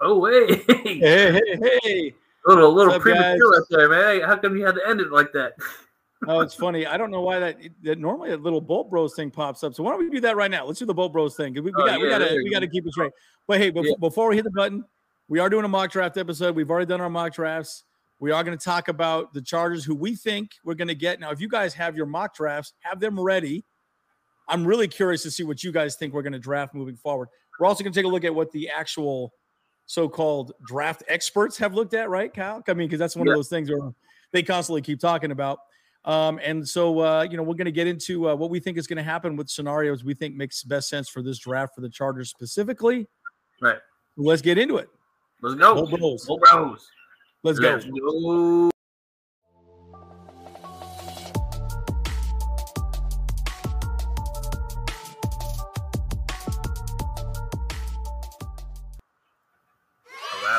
Oh, wait. Hey. A little premature up there, man. How come you had to end it like that? Oh, it's funny. I don't know why that normally a little Bolt Bros thing pops up. So why don't we do that right now? Let's do the Bolt Bros thing. We got to keep it straight. But hey, before we hit the button, we are doing a mock draft episode. We've already done our mock drafts. We are going to talk about the Chargers, who we think we're going to get. Now, if you guys have your mock drafts, have them ready. I'm really curious to see what you guys think we're going to draft moving forward. We're also going to take a look at what the actual so-called draft experts have looked at, right, Kyle? I mean, because that's one of those things where they constantly keep talking about. And so we're going to get into what we think is going to happen with scenarios we think makes best sense for this draft for the Chargers specifically. Right. Let's get into it. Let's go. Bold Bros. Let's go.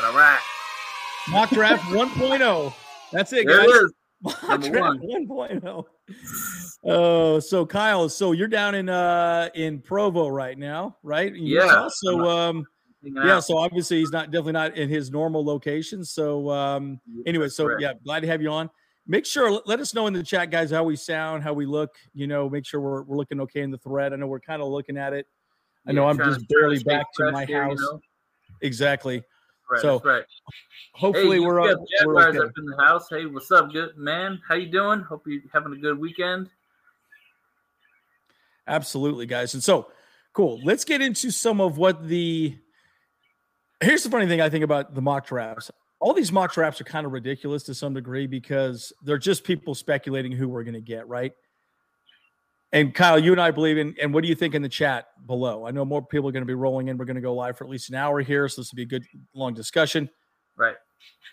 All right. Mock draft 1.0. That's it, guys. It is. Mock draft 1.0. Oh, so Kyle, you're down in Provo right now, right? Yeah. So so obviously he's definitely not in his normal location. So anyway, glad to have you on. Make sure, let us know in the chat, guys, how we sound, how we look. You know, make sure we're looking okay in the thread. I know we're kind of looking at it. I know I'm just barely back to my house. You know? Exactly. Right, so that's right. Hopefully we're okay. Up in the house. Hey, what's up, good man? How you doing? Hope you're having a good weekend. Absolutely, guys. And so, cool. Let's get into some of here's the funny thing I think about the mock drafts. All these mock drafts are kind of ridiculous to some degree because they're just people speculating who we're going to get, right? And Kyle, you and I believe in, and what do you think in the chat below? I know more people are going to be rolling in. We're going to go live for at least an hour here, so this will be a good long discussion. Right.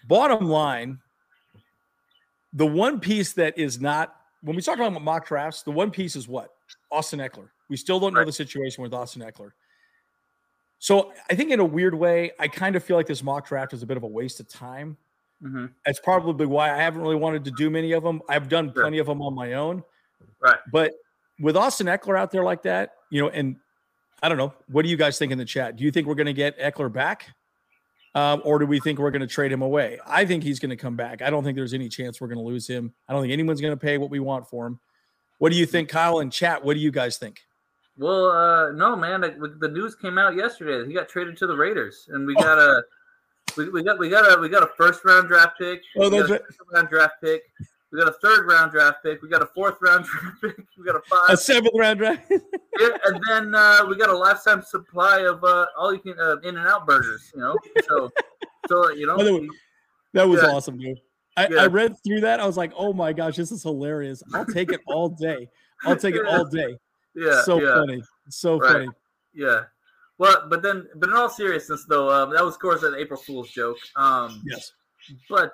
Bottom line, the one piece that is not, when we talk about mock drafts, the one piece is what? Austin Ekeler. We still don't know the situation with Austin Ekeler. So I think in a weird way, I kind of feel like this mock draft is a bit of a waste of time. Mm-hmm. That's probably why I haven't really wanted to do many of them. I've done plenty of them on my own. Right. But with Austin Ekeler out there like that, you know, and I don't know, what do you guys think in the chat? Do you think we're going to get Ekeler back? Or do we think we're going to trade him away? I think he's going to come back. I don't think there's any chance we're going to lose him. I don't think anyone's going to pay what we want for him. What do you think, Kyle, in chat? What do you guys think? Well, no, man, the news came out yesterday that he got traded to the Raiders, and we got a first round draft pick. Oh, that's right. Round draft pick. We got a third-round draft pick. We got a fourth-round draft pick. We got a seventh-round draft. Yeah, and then we got a lifetime supply of all you can In-N-Out burgers. You know, so you know. By the way, that was awesome, dude. I read through that. I was like, oh my gosh, this is hilarious. I'll take it all day. Yeah, funny. Funny. Yeah. Well, but in all seriousness, though, that was, of course, an April Fool's joke. Yes. But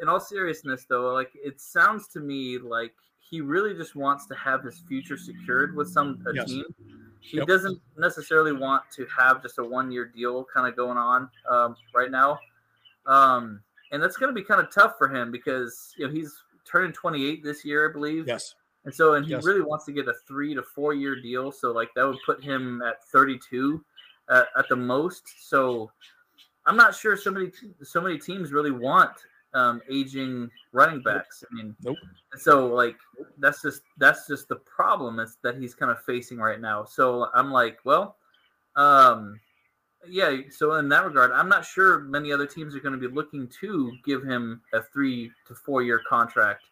in all seriousness, though, like it sounds to me like he really just wants to have his future secured with some team. He doesn't necessarily want to have just a one-year deal kind of going on right now, and that's going to be kind of tough for him because you know he's turning 28 this year, I believe. Yes. And so, and he really wants to get a 3 to 4 year deal. So, like that would put him at 32 at the most. So. I'm not sure so many teams really want aging running backs. I mean, so like that's just the problem is that he's kind of facing right now. So I'm like, well, So in that regard, I'm not sure many other teams are going to be looking to give him a 3 to 4 year contract.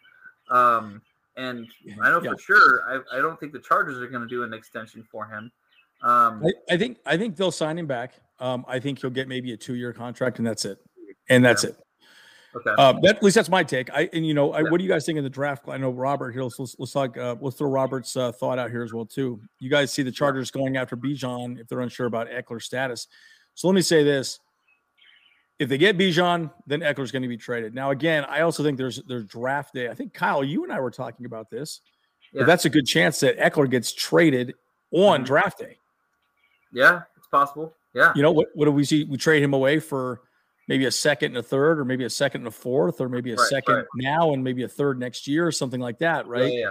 I know for sure, I don't think the Chargers are going to do an extension for him. I think they'll sign him back. I think he'll get maybe a 2 year contract, and that's it. Okay. At least that's my take. What do you guys think of the draft? I know Robert here. Let's throw Robert's thought out here as well too. You guys see the Chargers going after Bijan if they're unsure about Ekeler's status. So let me say this: if they get Bijan, then Ekeler's going to be traded. Now, again, I also think there's draft day. I think Kyle, you and I were talking about this. Yeah. That's a good chance that Ekeler gets traded on draft day. Yeah, it's possible. Yeah. You know, what do we see? We trade him away for maybe a second and a third, or maybe a second and a fourth, or maybe a second now and maybe a third next year or something like that, right? Yeah.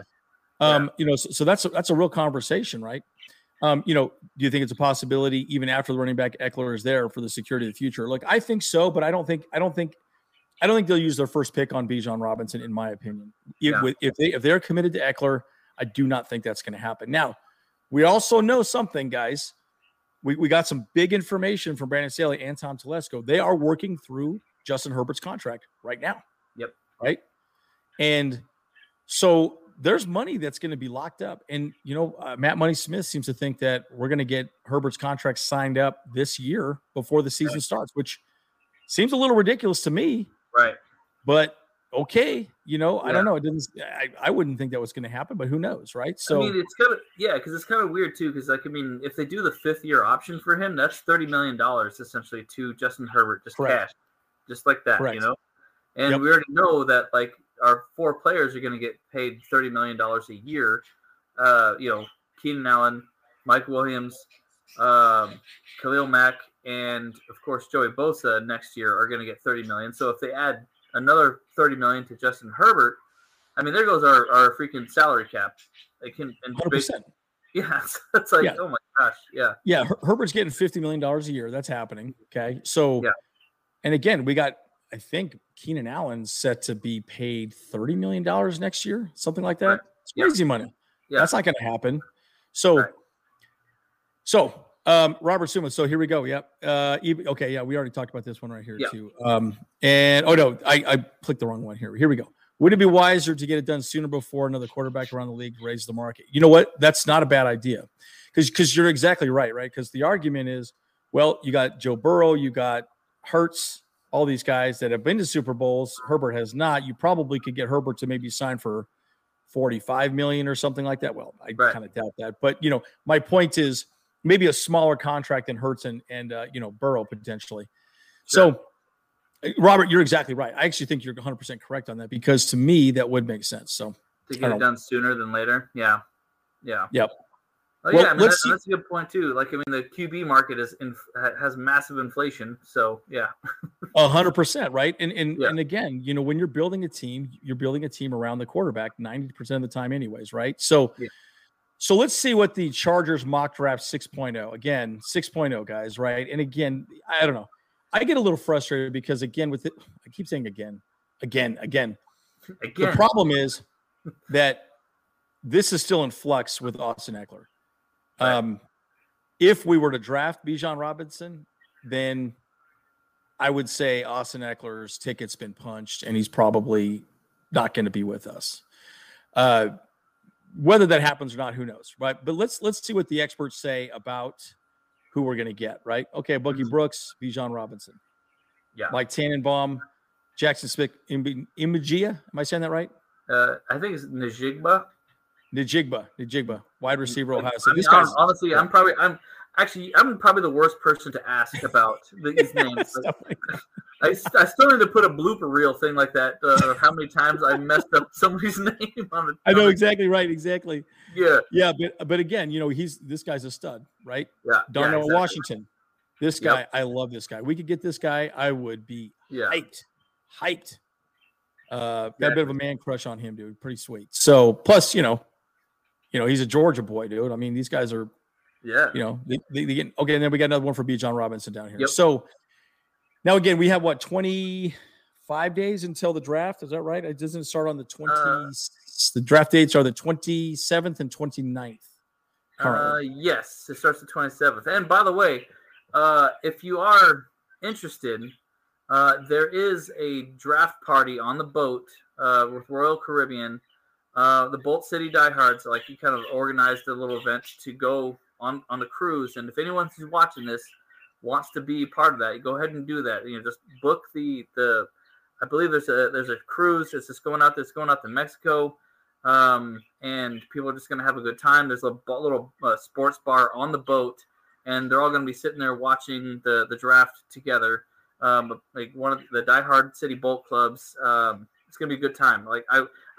You know, so that's a real conversation, right? Do you think it's a possibility even after the running back Ekeler is there for the security of the future? Look, I think so, but I don't think they'll use their first pick on Bijan Robinson, in my opinion. If they're committed to Ekeler, I do not think that's going to happen. Now, we also know something, guys. We got some big information from Brandon Staley and Tom Telesco. They are working through Justin Herbert's contract right now. Yep. Right? And so there's money that's going to be locked up. And, Matt Money Smith seems to think that we're going to get Herbert's contract signed up this year before the season starts, which seems a little ridiculous to me. Right. But okay. I don't know. I wouldn't think that was going to happen, but who knows. Right. So it's kind of, cause it's kind of weird too. Cause if they do the 5th year option for him, that's $30 million essentially to Justin Herbert, just cash, just like that, and we already know that our 4 players are going to get paid $30 million a year. Keenan Allen, Mike Williams, Khalil Mack, and of course, Joey Bosa next year are going to get $30 million. So if they add another $30 million to Justin Herbert, there goes our freaking salary cap. They can, 100%. Yeah. It's oh my gosh. Yeah. Yeah. Herbert's getting $50 million a year. That's happening. Okay. So, and again, we got, I think Keenan Allen's set to be paid $30 million next year, something like that. Right. It's crazy money. Yeah. That's not going to happen. So, Robert Suman. So here we go. Yep. Okay. Yeah. We already talked about this one right here too. I clicked the wrong one here. Here we go. Would it be wiser to get it done sooner before another quarterback around the league raised the market? You know what? That's not a bad idea, because you're exactly right. Right. Because the argument is, well, you got Joe Burrow, you got Hurts, all these guys that have been to Super Bowls. Herbert has not. You probably could get Herbert to maybe sign for $45 million or something like that. Well, I kind of doubt that, but my point is maybe a smaller contract than Hurts and Burrow potentially. Sure. So, Robert, you're exactly right. I actually think you're 100% correct on that, because to me that would make sense. So to get it done sooner than later. Yeah. Yeah. Yep. Oh, well, that's a good point too. The QB market has massive inflation. So, 100%, right? And again, when you're building a team, around the quarterback 90% of the time, anyways, right? So, so let's see what the Chargers mock draft 6.0. Again, 6.0 guys, right? And again, I don't know. I get a little frustrated because again, with it, I keep saying again. The problem is that this is still in flux with Austin Ekeler. If we were to draft Bijan Robinson, then I would say Austin Eckler's ticket's been punched and he's probably not going to be with us. Whether that happens or not, who knows, right? But let's see what the experts say about who we're going to get, right? Okay, Boogie Brooks, Bijan Robinson. Yeah. Mike Tannenbaum, Jaxon Smith-Njigba. Am I saying that right? I think it's Njigba, wide receiver, Ohio State. Honestly, I'm probably the worst person to ask about these names. I still need to put a blooper reel thing like that. How many times I messed up somebody's name on it? I know exactly right. Exactly. Yeah. Yeah, but again, this guy's a stud, right? Yeah. Darnell Washington. This guy, I love this guy. We could get this guy, I would be hyped. Got a bit of a man crush on him, dude. Pretty sweet. So plus, he's a Georgia boy, dude. These guys are, they get okay. And then we got another one for Bijan Robinson down here. Yep. So now again, we have 25 days until the draft. Is that right? It doesn't start on the 20th. The draft dates are the 27th and 29th. Yes, it starts the 27th. And by the way, if you are interested, there is a draft party on the boat with Royal Caribbean. The Bolt City Diehards, you kind of organized a little event to go on the cruise. And if anyone who's watching this wants to be part of that, go ahead and do that. Just book the. I believe there's a cruise that's going out to Mexico, and people are just going to have a good time. There's a little sports bar on the boat, and they're all going to be sitting there watching the draft together. One of the diehard City Bolt clubs. It's gonna be a good time. I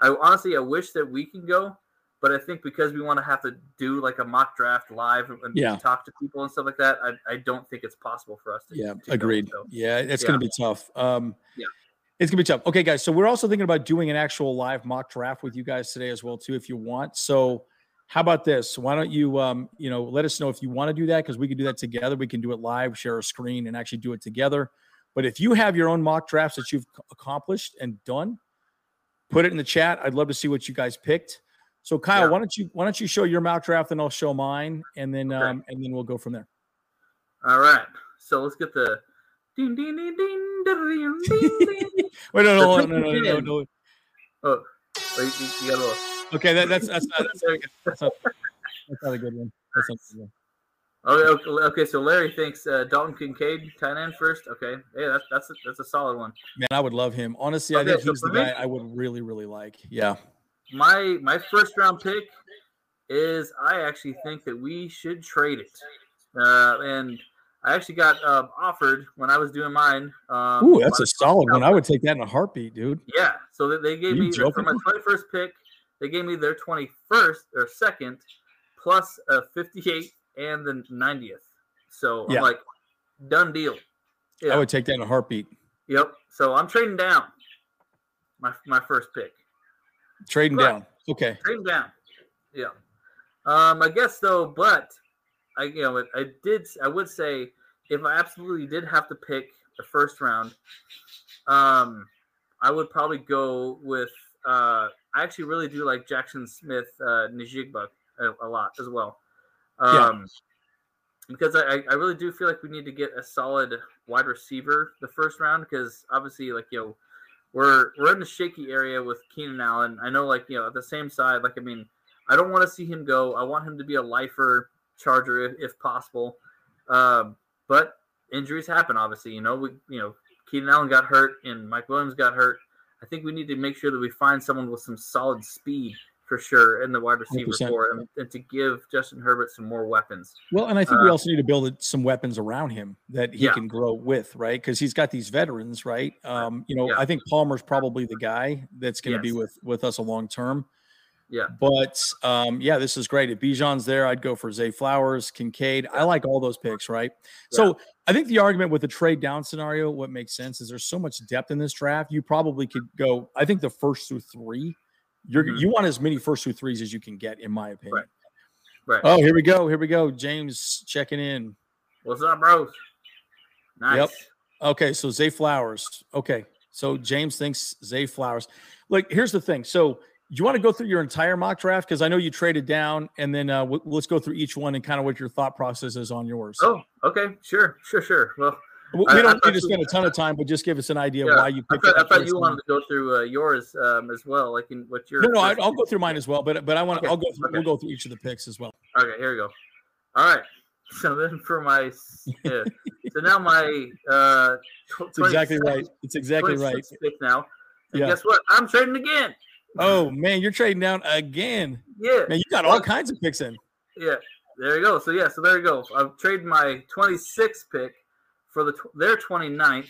honestly, I wish that we can go, but I think because we want to have to do a mock draft live and talk to people and stuff like that, I don't think it's possible for us to. Yeah, agreed. Go, so. Yeah, it's gonna be tough. It's gonna be tough. Okay, guys. So we're also thinking about doing an actual live mock draft with you guys today as well too, if you want. So How about this? Why don't you, let us know if you want to do that, because we can do that together. We can do it live, share a screen, and actually do it together. But if you have your own mock drafts that you've accomplished and done, put it in the chat. I'd love to see what you guys picked. So, Kyle, why don't you show your mock draft, and I'll show mine, and then and then we'll go from there. All right. So let's get the ding ding ding ding ding ding. Wait, no. Oh, you got a little. Okay, that's not a good one. That's not a good one. Okay, so Larry thinks Dalton Kincaid, tight end first. Okay, yeah, that's a solid one. Man, I would love him. Honestly, I think he's the guy I would really, really like. Yeah. My first round pick is I actually think that we should trade it. And I actually got offered when I was doing mine. Ooh, that's a solid one. I would take that in a heartbeat, dude. Yeah, so they gave me, for my 21st pick, they gave me their 21st or 2nd plus a 58th and the 90th. So I'm like, done deal. Yeah. I would take that in a heartbeat. Yep. So I'm trading down my first pick. Trading down. Okay. Trading down. Yeah. I guess so, but I would say if I absolutely did have to pick the first round, I would probably go with I actually really do like Jaxon Smith-Njigba a lot as well. Because I really do feel like we need to get a solid wide receiver the first round, because obviously, we're in the shaky area with Keenan Allen. I know, at the same side, I don't want to see him go. I want him to be a lifer Charger if possible. But injuries happen, obviously. Keenan Allen got hurt and Mike Williams got hurt. I think we need to make sure that we find someone with some solid speed for sure in the wide receiver core, and to give Justin Herbert some more weapons. Well, and I think we also need to build some weapons around him that he can grow with, right? Because he's got these veterans, right? I think Palmer's probably the guy that's going to be with us a long term. Yeah. But, this is great. If Bijan's there, I'd go for Zay Flowers, Kincaid. I like all those picks, right? Yeah. So I think the argument with the trade down scenario, what makes sense is there's so much depth in this draft. You probably could go, I think the first through three, you want as many first through threes as you can get, in my opinion. Right. Oh, here we go. James checking in. What's up, bro? Nice. Yep. Okay, so Zay Flowers. Okay, so James thinks Zay Flowers. Look, here's the thing. So you want to go through your entire mock draft? Because I know you traded down, and then let's go through each one and kind of what your thought process is on yours. Oh, okay. Sure. Well, we don't need to spend a ton of time, but just give us an idea why you picked it. I thought you wanted to go through yours as well, like in what your – No, I'll go through mine as well, but I want to – We'll go through each of the picks as well. Okay, here we go. All right. So then for my so now my it's exactly right. It's exactly right. Now. And guess what? I'm trading again. Oh, man, you're trading down again. Yeah. Man, you got all kinds of picks in. Yeah, there you go. So, so there you go. I've traded my 26th pick for their 29th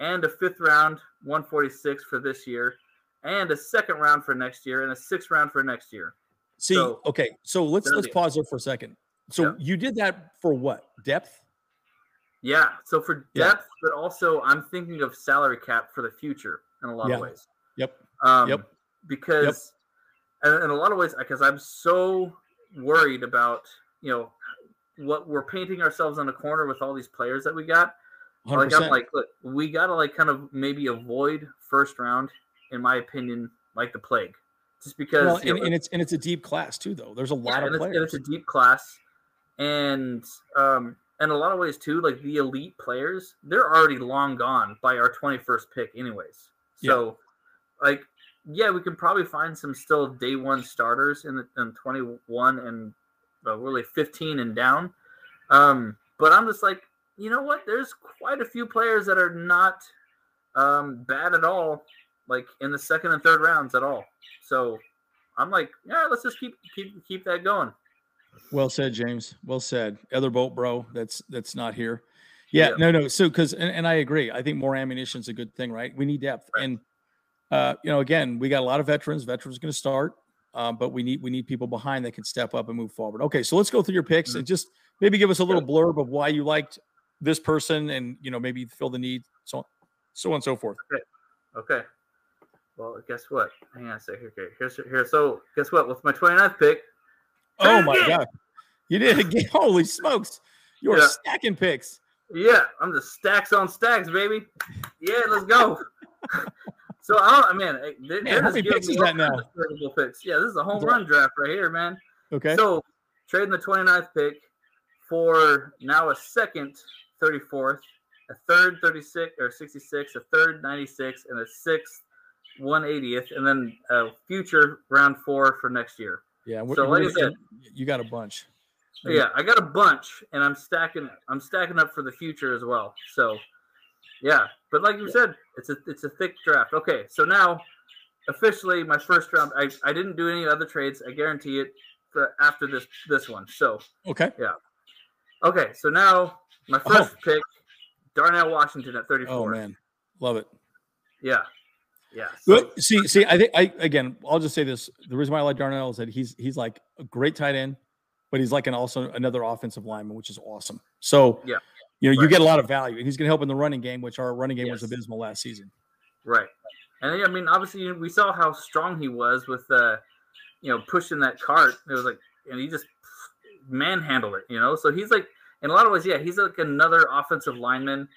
and a 5th round, 146 for this year, and a 2nd round for next year, and a 6th round for next year. See, so let's pause there for a second. So you did that for what? Depth? Yeah, so for depth, but also I'm thinking of salary cap for the future in a lot of ways. Yep. Because in a lot of ways, because I'm so worried about, what we're painting ourselves in a corner with all these players that we got. 100%. Like, I'm like, look, we got to kind of maybe avoid first round, in my opinion, like the plague, just because. Well, it's a deep class too, though. There's a lot of players. It's a deep class. And, in a lot of ways too, like the elite players, they're already long gone by our 21st pick anyways. So we can probably find some still day one starters in 21 and really 15 and down. But I'm just like, you know what? There's quite a few players that are not bad at all, like in the 2nd and 3rd rounds at all. So I'm like, let's just keep that going. Well said, James. Well said. Other bolt, bro. That's not here. Yeah. No. So because I agree. I think more ammunition is a good thing, right? We need depth. Right. And again, we got a lot of veterans. Veterans are going to start, but we need people behind that can step up and move forward. Okay, so let's go through your picks and just maybe give us a little blurb of why you liked this person, and maybe fill the need, so on and so forth. Okay. Well, guess what? Hang on a second. Okay, here. So guess what? With my 29th pick. Oh, my God. You did it again. Holy smokes. You're stacking picks. Yeah, I'm just stacks on stacks, baby. Yeah, let's go. So, they're just giving me all kinds of terrible picks. Yeah, this is a home run draft right here, man. Okay. So, trading the 29th pick for now a second 34th, a third 36 or 66, a third 96, and a sixth 180th, and then a future round 4 for next year. Yeah. So like I said, you got a bunch. Yeah, I got a bunch, and I'm stacking up for the future as well. So, yeah. But like you said, it's a thick draft. Okay, so now officially my first round. I didn't do any other trades. I guarantee it. After this one. So okay. Yeah. Okay. So now my first pick, Darnell Washington at 34. Oh man, love it. Yeah. Yeah. So. But see, I'll just say this. The reason why I like Darnell is that he's like a great tight end, but he's like another offensive lineman, which is awesome. So yeah, you get a lot of value, and he's going to help in the running game, which our running game was abysmal last season. Right. And I mean, obviously we saw how strong he was with pushing that cart. It was like, and he just manhandled it, So he's like, in a lot of ways, he's like another offensive lineman,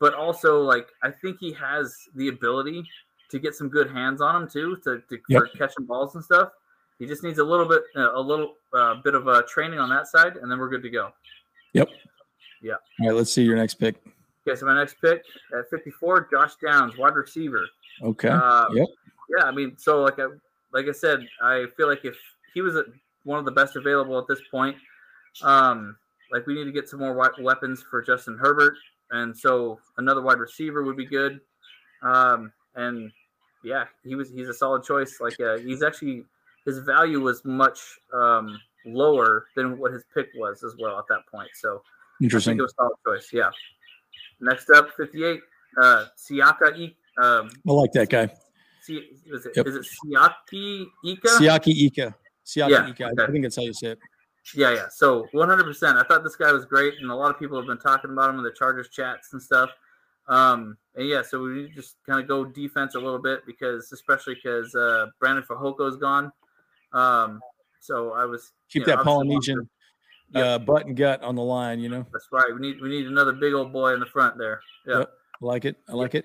but also like I think he has the ability to get some good hands on him too, for catching balls and stuff. He just needs a little bit of training on that side, and then we're good to go. Yep. Yeah. All right. Let's see your next pick. Okay, so my next pick at 54, Josh Downs, wide receiver. Okay. Yep. Yeah, so like I said, I feel like if he was one of the best available at this point, we need to get some more weapons for Justin Herbert. And so another wide receiver would be good. He's a solid choice. Like he's actually, his value was much lower than what his pick was as well at that point. So interesting. I think it was a solid choice. Yeah. Next up, 58, Siaka Ika. I like that guy. Is it Siaka Ika? Siaka Ika. Siaka Ika. Okay. I think that's how you say it. Yeah, yeah. So 100%. I thought this guy was great, and a lot of people have been talking about him in the Chargers chats and stuff. So we just kind of go defense a little bit because Brandon Fajoco's gone. So I was keep that Polynesian butt and gut on the line. That's right. We need another big old boy in the front there. Yeah, yep. I like it. Yep.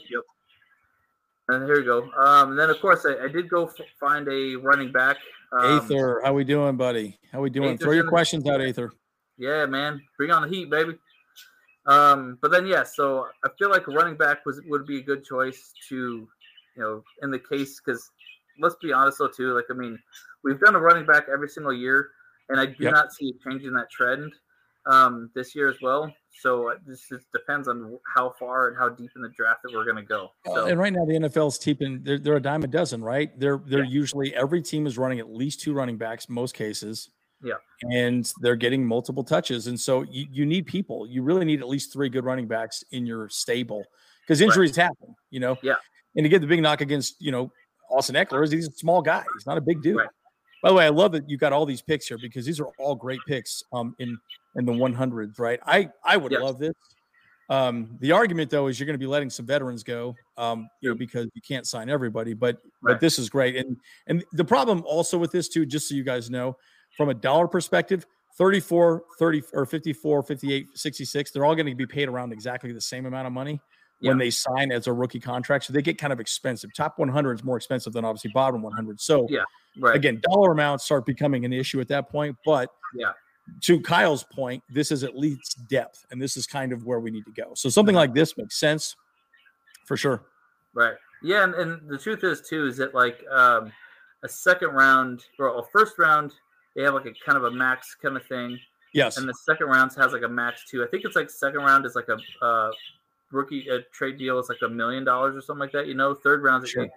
And here we go. And then, of course, I did go find a running back. Aether, how we doing, buddy? How we doing? Aether's throw your questions out, Aether. Yeah, man. Bring on the heat, baby. So I feel like a running back would be a good choice to, in the case, because let's be honest, though, too. We've done a running back every single year, and I do not see it changing that trend this year as well. So this just depends on how far and how deep in the draft that we're going to go. So. And right now the NFL's teeping. They're a dime a dozen, right? They're usually every team is running at least 2 running backs, most cases. Yeah. And they're getting multiple touches. And so you need people. You really need at least 3 good running backs in your stable because injuries happen, Yeah. And to get the big knock against, Austin Ekeler is he's a small guy. He's not a big dude. Right. By the way, I love that you got all these picks here because these are all great picks in the 100s, right? I would love this. The argument, though, is you're going to be letting some veterans go, because you can't sign everybody. But this is great. And the problem also with this, too, just so you guys know, from a dollar perspective, 34, 30, or 54, 58, 66, they're all going to be paid around exactly the same amount of money when they sign as a rookie contract. So they get kind of expensive. Top 100 is more expensive than obviously bottom 100. So yeah. Right. Again, dollar amounts start becoming an issue at that point. But to Kyle's point, this is at least depth, and this is kind of where we need to go. So something like this makes sense for sure. Right. Yeah, and the truth is, too, is that like a second round or a first round, they have like a kind of a max kind of thing. Yes. And the second round has like a max, too. I think it's like second round is like a rookie trade deal. It's like $1 million or something like that. Third round, sure.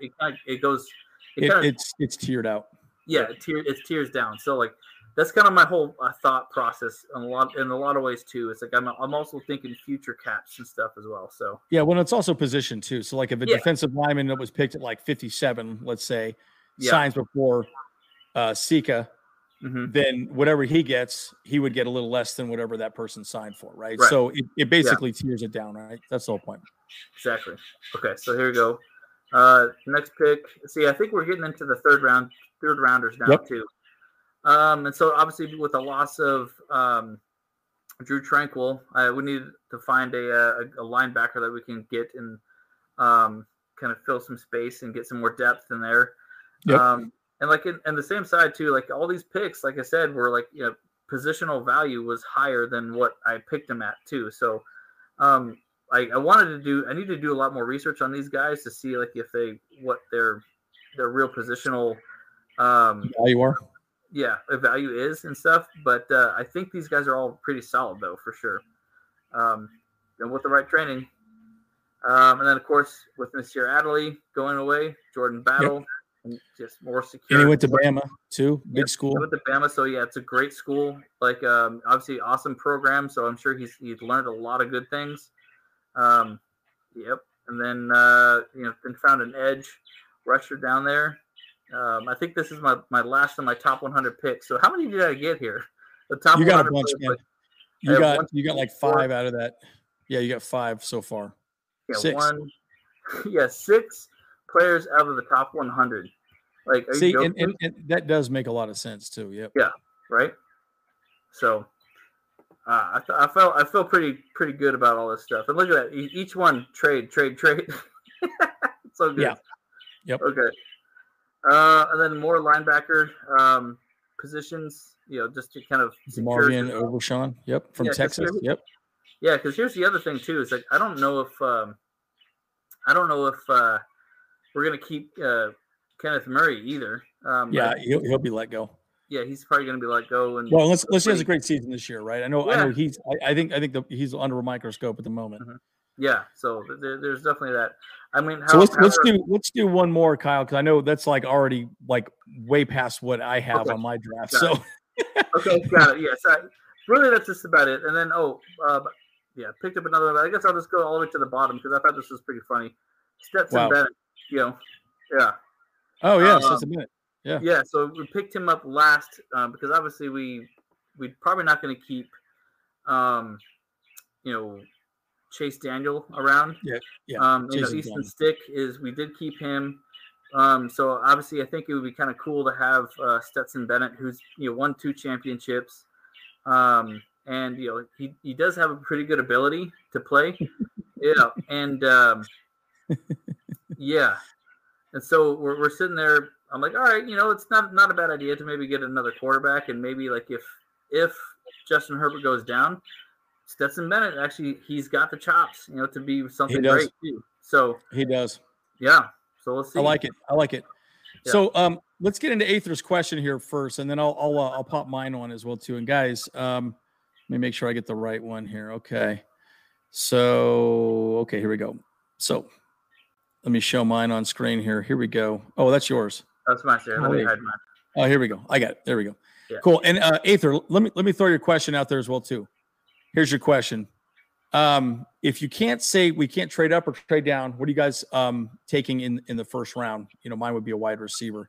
it goes – It's tiered out. Yeah, it's tiers down. So like that's kind of my whole thought process in a lot of ways too. It's like I'm also thinking future caps and stuff as well. So yeah, well, it's also position too. So like if a defensive lineman that was picked at like 57, let's say, signs before Sika, then whatever he gets, he would get a little less than whatever that person signed for, right? So it basically tiers it down, right? That's the whole point. Exactly. Okay, so here we go. Next pick. See, I think we're getting into the third rounders now too. And so obviously with the loss of Drew Tranquil, we need to find a linebacker that we can get and kind of fill some space and get some more depth in there. Yep. And like in the same side too, like all these picks, like I said, were like, you know, positional value was higher than what I picked them at too. So I need to do a lot more research on these guys to see like if their real positional value are. Yeah, if value is and stuff. But I think these guys are all pretty solid though, for sure. And with the right training. And then of course with Nasir Adderley going away, Jordan Battle. Yep. Just more secure. And he went to Bama too, big school. He went to Bama, so yeah, it's a great school. Like obviously, awesome program. So I'm sure he's learned a lot of good things. Yep. And then then found an edge rusher down there. I think this is my last of my top 100 picks. So how many did I get here? The top you got a bunch, man. You got like five out of that. Yeah, you got five so far. Yeah, six. Six players out of the top 100. Like, are you joking? And that does make a lot of sense too. Yep. Yeah. Right. So I feel pretty good about all this stuff. And look at that. Each one trade. So good. Yeah. Yep. Okay. And then more linebacker positions. You know, just to kind of Marvin Overshawn. Yep. From Texas. Yep. Yeah, because here's the other thing too. It's like I don't know if we're going to keep Kenneth Murray either. He'll be let go. Yeah, he's probably going to be let go. And well, unless he has a great season this year, right? I know he's. I think he's under a microscope at the moment. Mm-hmm. Yeah, so there's definitely that. I mean, let's do one more, Kyle, because I know that's like already like way past what I have on my draft. Got it. Yes, really, that's just about it. And then picked up another one. I guess I'll just go all the way to the bottom because I thought this was pretty funny. Stetson Bennett. You know, yeah. Oh yeah, just a minute. Yeah. Yeah. So we picked him up last because obviously we're probably not going to keep, Chase Daniel around. Yeah. Yeah. Easton Stick we did keep him. So obviously I think it would be kind of cool to have Stetson Bennett, who's won 2 championships, and he does have a pretty good ability to play. Yeah, and. Yeah. And so we're sitting there. I'm like, all right, it's not a bad idea to maybe get another quarterback. And maybe like if Justin Herbert goes down, Stetson Bennett, actually, he's got the chops, to be something great too. So he does. Yeah. So let's see. I like it. Yeah. So let's get into Aether's question here first, and then I'll pop mine on as well too. And guys, let me make sure I get the right one here. Okay. So, here we go. So let me show mine on screen here. Here we go. Oh, that's yours. That's my share. Let me hide mine. Oh, here we go. I got it. There we go. Yeah. Cool. And Aether, let me throw your question out there as well too. Here's your question. If you can't say we can't trade up or trade down, what are you guys taking in the first round? Mine would be a wide receiver.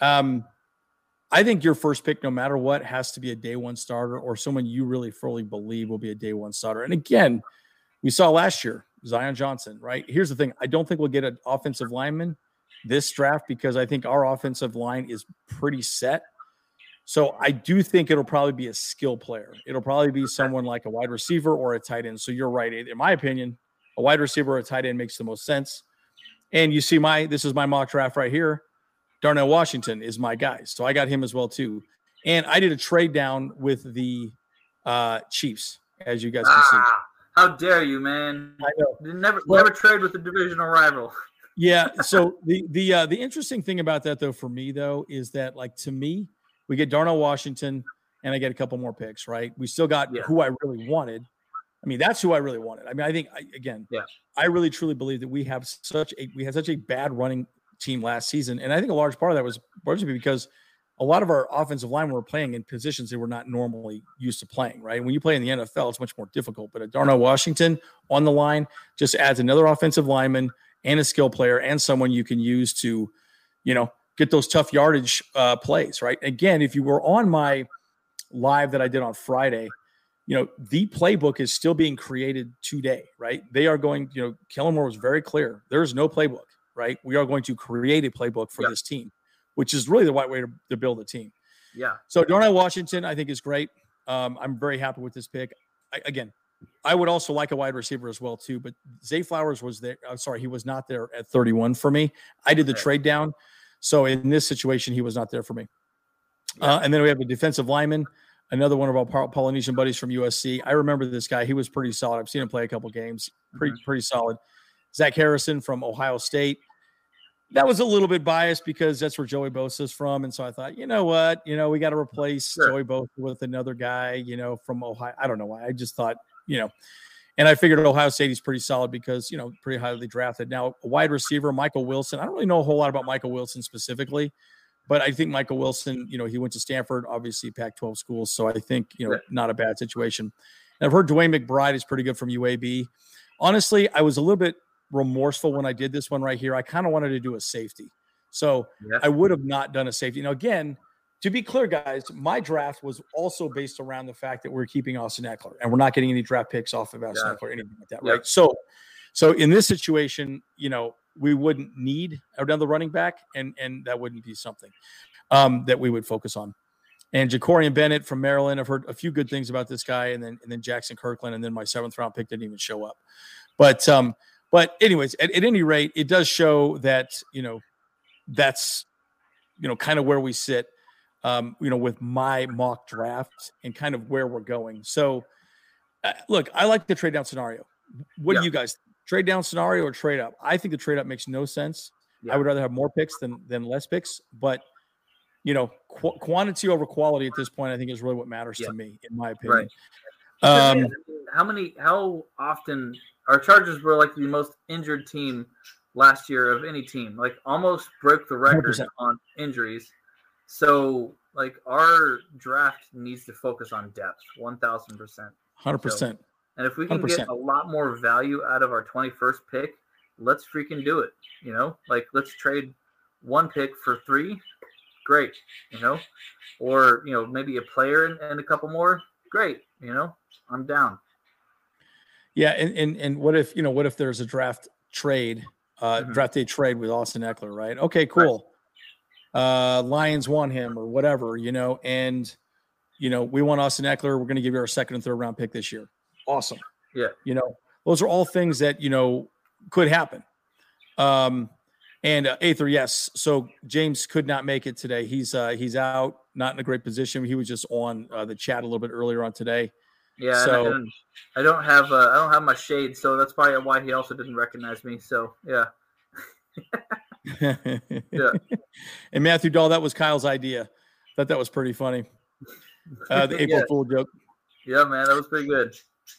I think your first pick, no matter what, has to be a day one starter or someone you really fully believe will be a day one starter. And again, we saw last year. Zion Johnson, right? Here's the thing. I don't think we'll get an offensive lineman this draft because I think our offensive line is pretty set. So I do think it'll probably be a skill player. It'll probably be someone like a wide receiver or a tight end. So you're right. In my opinion, a wide receiver or a tight end makes the most sense. And you see this is my mock draft right here. Darnell Washington is my guy. So I got him as well too. And I did a trade down with the Chiefs, as you guys can see. How dare you, man? I know. Never trade with a divisional rival. Yeah. So the interesting thing about that though, for me though, is that like to me, we get Darnell Washington and I get a couple more picks, right? We still got who I really wanted. I mean, that's who I really wanted. I mean, I think I really truly believe that we have such a bad running team last season, and I think a large part of that was largely because a lot of our offensive line were playing in positions they were not normally used to playing, right? When you play in the NFL, it's much more difficult. But a Darnell Washington on the line just adds another offensive lineman and a skill player and someone you can use to, get those tough yardage plays, right? Again, if you were on my live that I did on Friday, the playbook is still being created today, right? They are going, Kellen Moore was very clear. There is no playbook, right? We are going to create a playbook for this team, which is really the right way to build a team. Yeah. So Darnell Washington, I think, is great. I'm very happy with this pick. I would also like a wide receiver as well, too. But Zay Flowers was there. I'm sorry, he was not there at 31 for me. I did the trade down. So in this situation, he was not there for me. Yeah. And then we have a defensive lineman, another one of our Polynesian buddies from USC. I remember this guy. He was pretty solid. I've seen him play a couple games. Pretty solid. Zach Harrison from Ohio State. That was a little bit biased because that's where Joey Bosa is from. And so I thought, you know what? You know, we got to replace Joey Bosa with another guy, you know, from Ohio. I don't know why. I just thought, you know, and I figured Ohio State is pretty solid because, you know, pretty highly drafted. Now, a wide receiver, Michael Wilson. I don't really know a whole lot about Michael Wilson specifically, but I think Michael Wilson, you know, he went to Stanford, obviously Pac-12 schools. So I think, you know, not a bad situation. And I've heard Dwayne McBride is pretty good from UAB. Honestly, I was a little bit remorseful when I did this one right here. I kind of wanted to do a safety. So I would have not done a safety. Now, again, to be clear, guys, my draft was also based around the fact that we're keeping Austin Ekeler and we're not getting any draft picks off of Austin Ekeler or anything like that, right? So in this situation, you know, we wouldn't need another running back, and that wouldn't be something that we would focus on. And Jacorian Bennett from Maryland, I've heard a few good things about this guy, and then Jackson Kirkland, and then my 7th round pick didn't even show up. But anyways, at any rate, it does show that, you know, that's, you know, kind of where we sit, you know, with my mock draft and kind of where we're going. So, look, I like the trade down scenario. What do you guys think? Trade down scenario or trade up? I think the trade up makes no sense. Yeah. I would rather have more picks than less picks. But, you know, quantity over quality at this point, I think, is really what matters to me, in my opinion. Right. How often our Chargers were like the most injured team last year of any team, like almost broke the record 100%. On injuries. So like our draft needs to focus on depth 1,000%. 100%. And if we can get a lot more value out of our 21st pick, let's freaking do it. You know, like let's trade one pick for 3. Great. You know, or, you know, maybe a player and a couple more. Great. You know, I'm down. Yeah, and what if there's a draft day trade with Austin Ekeler, right? Okay, cool. Lions want him or whatever, you know, and you know, we want Austin Ekeler, we're gonna give you our 2nd and 3rd round pick this year. Awesome. Yeah, you know, those are all things that, you know, could happen. And Aether, yes. So James could not make it today. He's out, not in a great position. He was just on the chat a little bit earlier on today. Yeah, so, and I don't have my shade, so that's probably why he also didn't recognize me. So yeah. And Matthew Dahl, that was Kyle's idea. Thought that was pretty funny. The April Fool joke. Yeah, man, that was pretty good.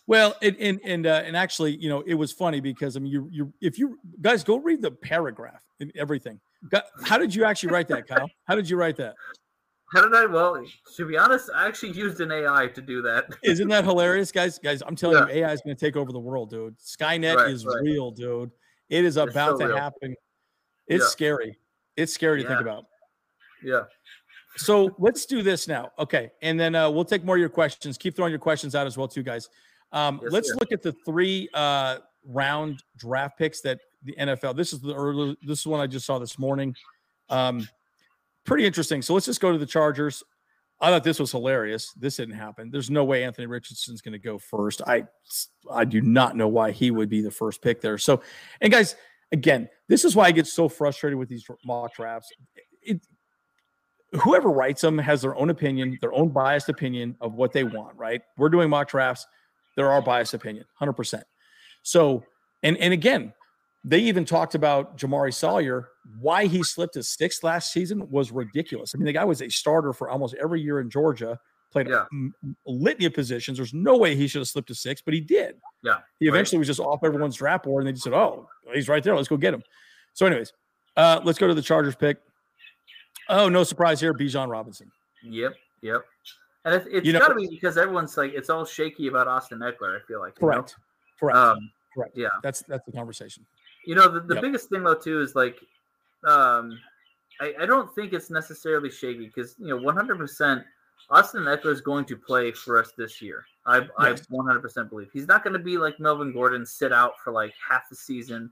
Well, and actually, you know, it was funny because I mean, if you guys go read the paragraph and everything. How did you actually write that, Kyle? How did you write that? How did I? Well, to be honest, I actually used an AI to do that. Isn't that hilarious, guys? I'm telling you, AI is going to take over the world, dude. Skynet is real, dude. It is about to happen. It's scary. It's scary to think about. Yeah. So let's do this now. Okay. And then we'll take more of your questions. Keep throwing your questions out as well, too, guys. Let's look at the 3 round draft picks that the NFL – this is one I just saw this morning. Pretty interesting. So let's just go to the Chargers. I thought this was hilarious. This didn't happen. There's no way Anthony Richardson's going to go first. I do not know why he would be the first pick there. So, and guys, again, this is why I get so frustrated with these mock drafts. Whoever writes them has their own opinion, their own biased opinion of what they want, right? We're doing mock drafts. They're our biased opinion, 100%. So, and again, they even talked about Jamari Sawyer. Why he slipped his 6th last season was ridiculous. I mean, the guy was a starter for almost every year in Georgia, played a litany of positions. There's no way he should have slipped to 6, but he did. Yeah, he eventually was just off everyone's draft board, and they just said, oh, he's right there. Let's go get him. So anyways, let's go to the Chargers pick. Oh, no surprise here, Bijan Robinson. Yep. And it's got to be because everyone's like, it's all shaky about Austin Ekeler, I feel like. Correct. Correct. Yeah. That's the conversation. You know, the biggest thing, though, too, is, like, I don't think it's necessarily shaky because, you know, 100% Austin Ekeler is going to play for us this year. I 100% believe. He's not going to be like Melvin Gordon, sit out for, like, half the season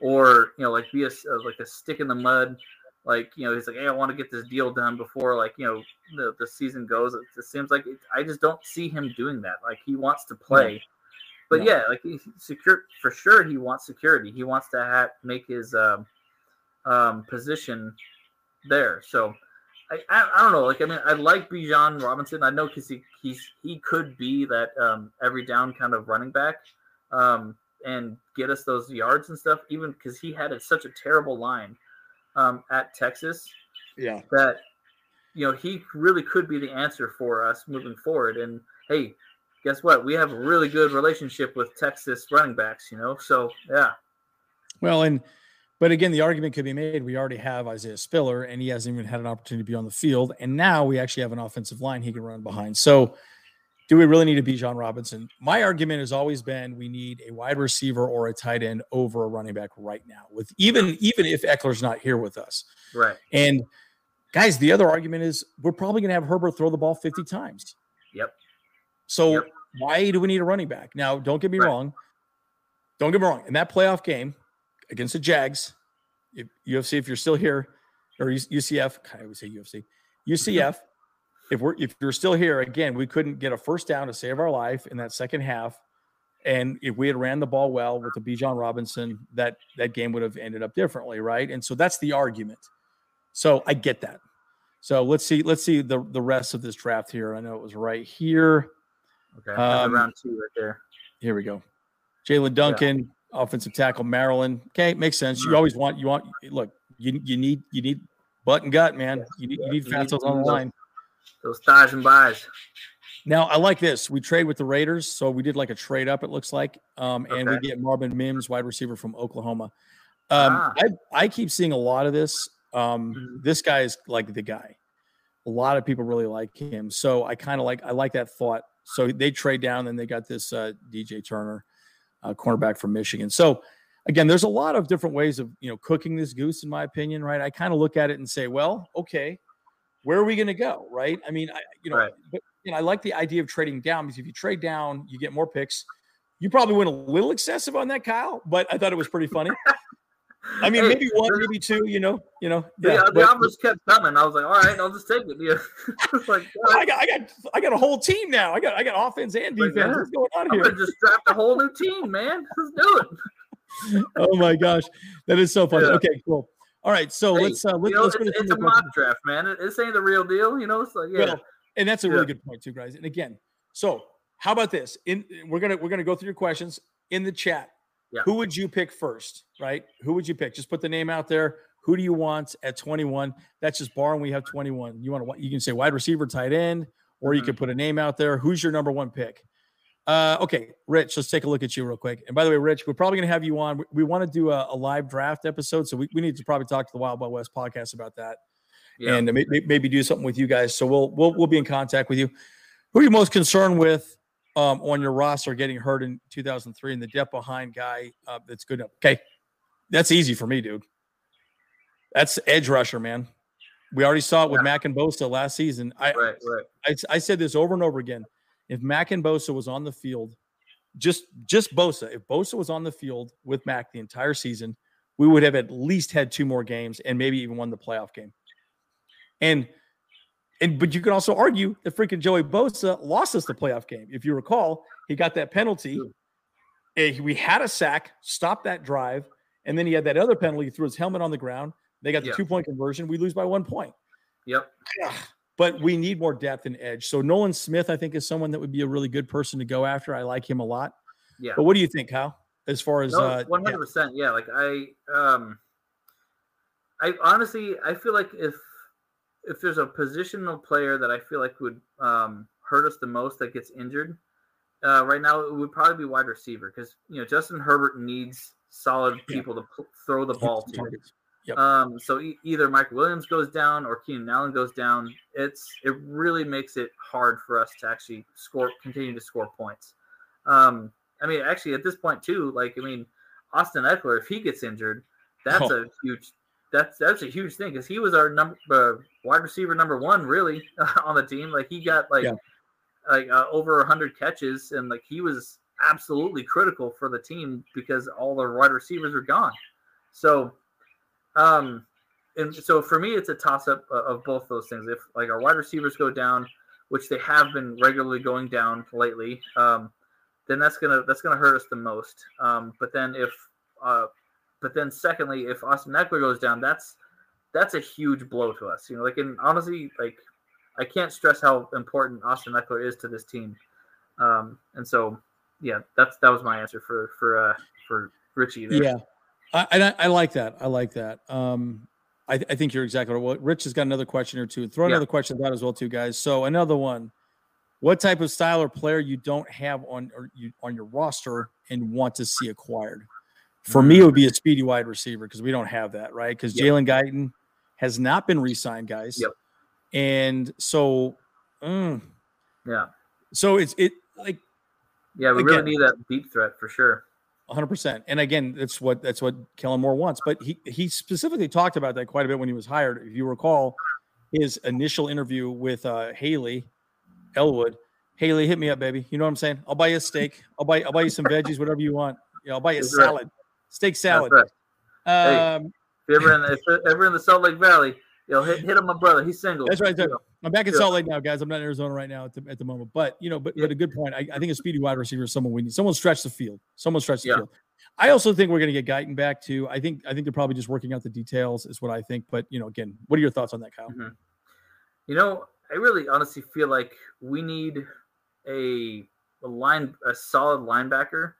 or, you know, like be a stick in the mud Like, you know, he's like, hey, I want to get this deal done before, like, you know, the season goes. It seems like I just don't see him doing that. Like, he wants to play. But, yeah, like, he's secure for sure. He wants security. He wants to make his position there. So, I don't know. Like, I mean, I like Bijan Robinson. I know because he could be that every down kind of running back and get us those yards and stuff, even because he had such a terrible line at Texas. Yeah. That, you know, he really could be the answer for us moving forward. And, hey, guess what? We have a really good relationship with Texas running backs, you know? So, yeah. Well, but again, the argument could be made. We already have Isaiah Spiller, and he hasn't even had an opportunity to be on the field. And now we actually have an offensive line he can run behind. So do we really need a Bijan Robinson? My argument has always been we need a wide receiver or a tight end over a running back right now, with even if Eckler's not here with us. Right. And, guys, the other argument is we're probably going to have Herbert throw the ball 50 times. Yep. So why do we need a running back? Now, don't get me wrong. Don't get me wrong. In that playoff game against the Jags, UFC, if you're still here, or UCF, I always say UFC, UCF, if you're still here, again, we couldn't get a first down to save our life in that second half. And if we had ran the ball well with the Bijan Robinson, that game would have ended up differently, right? And so that's the argument. So I get that. So let's see the rest of this draft here. I know it was right here. Okay, round two right there. Here we go. Jalen Duncan. Yeah. Offensive tackle, Maryland. Okay, makes sense. You always want. Look, you need butt and gut, man. Yeah, you need fastballs on the line. Those thighs and buys. Now I like this. We trade with the Raiders, so we did like a trade up. It looks like, and we get Marvin Mims, wide receiver from Oklahoma. I keep seeing a lot of this. This guy is like the guy. A lot of people really like him, so I like that thought. So they trade down, and they got this DJ Turner. Cornerback from Michigan. So, again, there's a lot of different ways of, you know, cooking this goose, in my opinion, right? I kind of look at it and say, well, okay, where are we going to go, right? I mean, But, you know, I like the idea of trading down because if you trade down, you get more picks. You probably went a little excessive on that, Kyle, but I thought it was pretty funny. I mean, maybe one, maybe two, you know. Yeah, the offers kept coming. I was like, all right, I'll just take it. Yeah. Like, well, I got a whole team now. I got offense and defense. Yeah. What's going on here? I just draft a whole new team, man. Let's do it. Oh my gosh, that is so funny. Yeah. Okay, cool. All right, so let's go. It's a mock draft, man. This ain't the real deal, you know. It's like, yeah. Well, and that's a really good point too, guys. And again, so how about this? We're gonna go through your questions in the chat. Yeah. Who would you pick first, right? Who would you pick? Just put the name out there. Who do you want at 21? That's just bar, and we have 21. You can say wide receiver, tight end, or you can put a name out there. Who's your number one pick? Okay, Rich, let's take a look at you real quick. And by the way, Rich, we're probably going to have you on. We want to do a live draft episode, so we need to probably talk to the Wild Wild West podcast about that, and maybe do something with you guys. So we'll be in contact with you. Who are you most concerned with? On your roster getting hurt in 2003 and the depth behind guy that's good enough. Okay, that's easy for me, dude. That's edge rusher, man. We already saw it with Mack and Bosa last season. I said this over and over again. If Mack and Bosa was on the field, just Bosa, if Bosa was on the field with Mack the entire season, we would have at least had two more games and maybe even won the playoff game. But you can also argue that freaking Joey Bosa lost us the playoff game. If you recall, he got that penalty. We had a sack, stopped that drive, and then he had that other penalty. He threw his helmet on the ground. They got the two-point conversion. We lose by 1 point. Yep. But we need more depth and edge. So Nolan Smith, I think, is someone that would be a really good person to go after. I like him a lot. Yeah. But what do you think, Kyle, as far as 100%. Yeah, like I honestly, I feel like if there's a positional player that I feel like would hurt us the most that gets injured right now, it would probably be wide receiver because, you know, Justin Herbert needs solid people to throw the ball to. Yep. So either Michael Williams goes down or Keenan Allen goes down. It really makes it hard for us to actually continue to score points. I mean, actually at this point too, like, I mean, Austin Ekeler, if he gets injured, that's a huge thing because he was our wide receiver number one, really, on the team. Like, he got over 100 catches, and like he was absolutely critical for the team because all the wide receivers were gone. So, And so for me, it's a toss-up of both those things. If like our wide receivers go down, which they have been regularly going down lately, then that's gonna hurt us the most. But then secondly, if Austin Ekeler goes down, that's a huge blow to us. You know, like, and honestly, like, I can't stress how important Austin Ekeler is to this team. And so, yeah, that was my answer for Richie there. Yeah, I like that. I like that. I think you're exactly right. Well, Rich has got another question or two. Throw another question out as well, too, guys. So another one: what type of style or player you don't have on your roster and want to see acquired? For me, it would be a speedy wide receiver because we don't have that, right? Because Jalen Guyton has not been re-signed, guys. Yep. And so, So we again, really need that deep threat for sure. 100%. And again, that's what Kellen Moore wants. But he specifically talked about that quite a bit when he was hired. If you recall his initial interview with Haley Elwood, Haley, hit me up, baby. You know what I'm saying? I'll buy you a steak. I'll buy you some veggies, whatever you want. You know, I'll buy you a salad, steak salad. Right. Hey, if you're in the Salt Lake Valley, you know, hit up my brother. He's single. That's right. I'm back in Salt Lake now, guys. I'm not in Arizona right now at the moment. But, you know, but a good point. I think a speedy wide receiver is someone we need. Someone stretch the field. Someone stretch the field. I also think we're going to get Guyton back, too. I think they're probably just working out the details is what I think. But, you know, again, what are your thoughts on that, Kyle? Mm-hmm. You know, I really honestly feel like we need a solid linebacker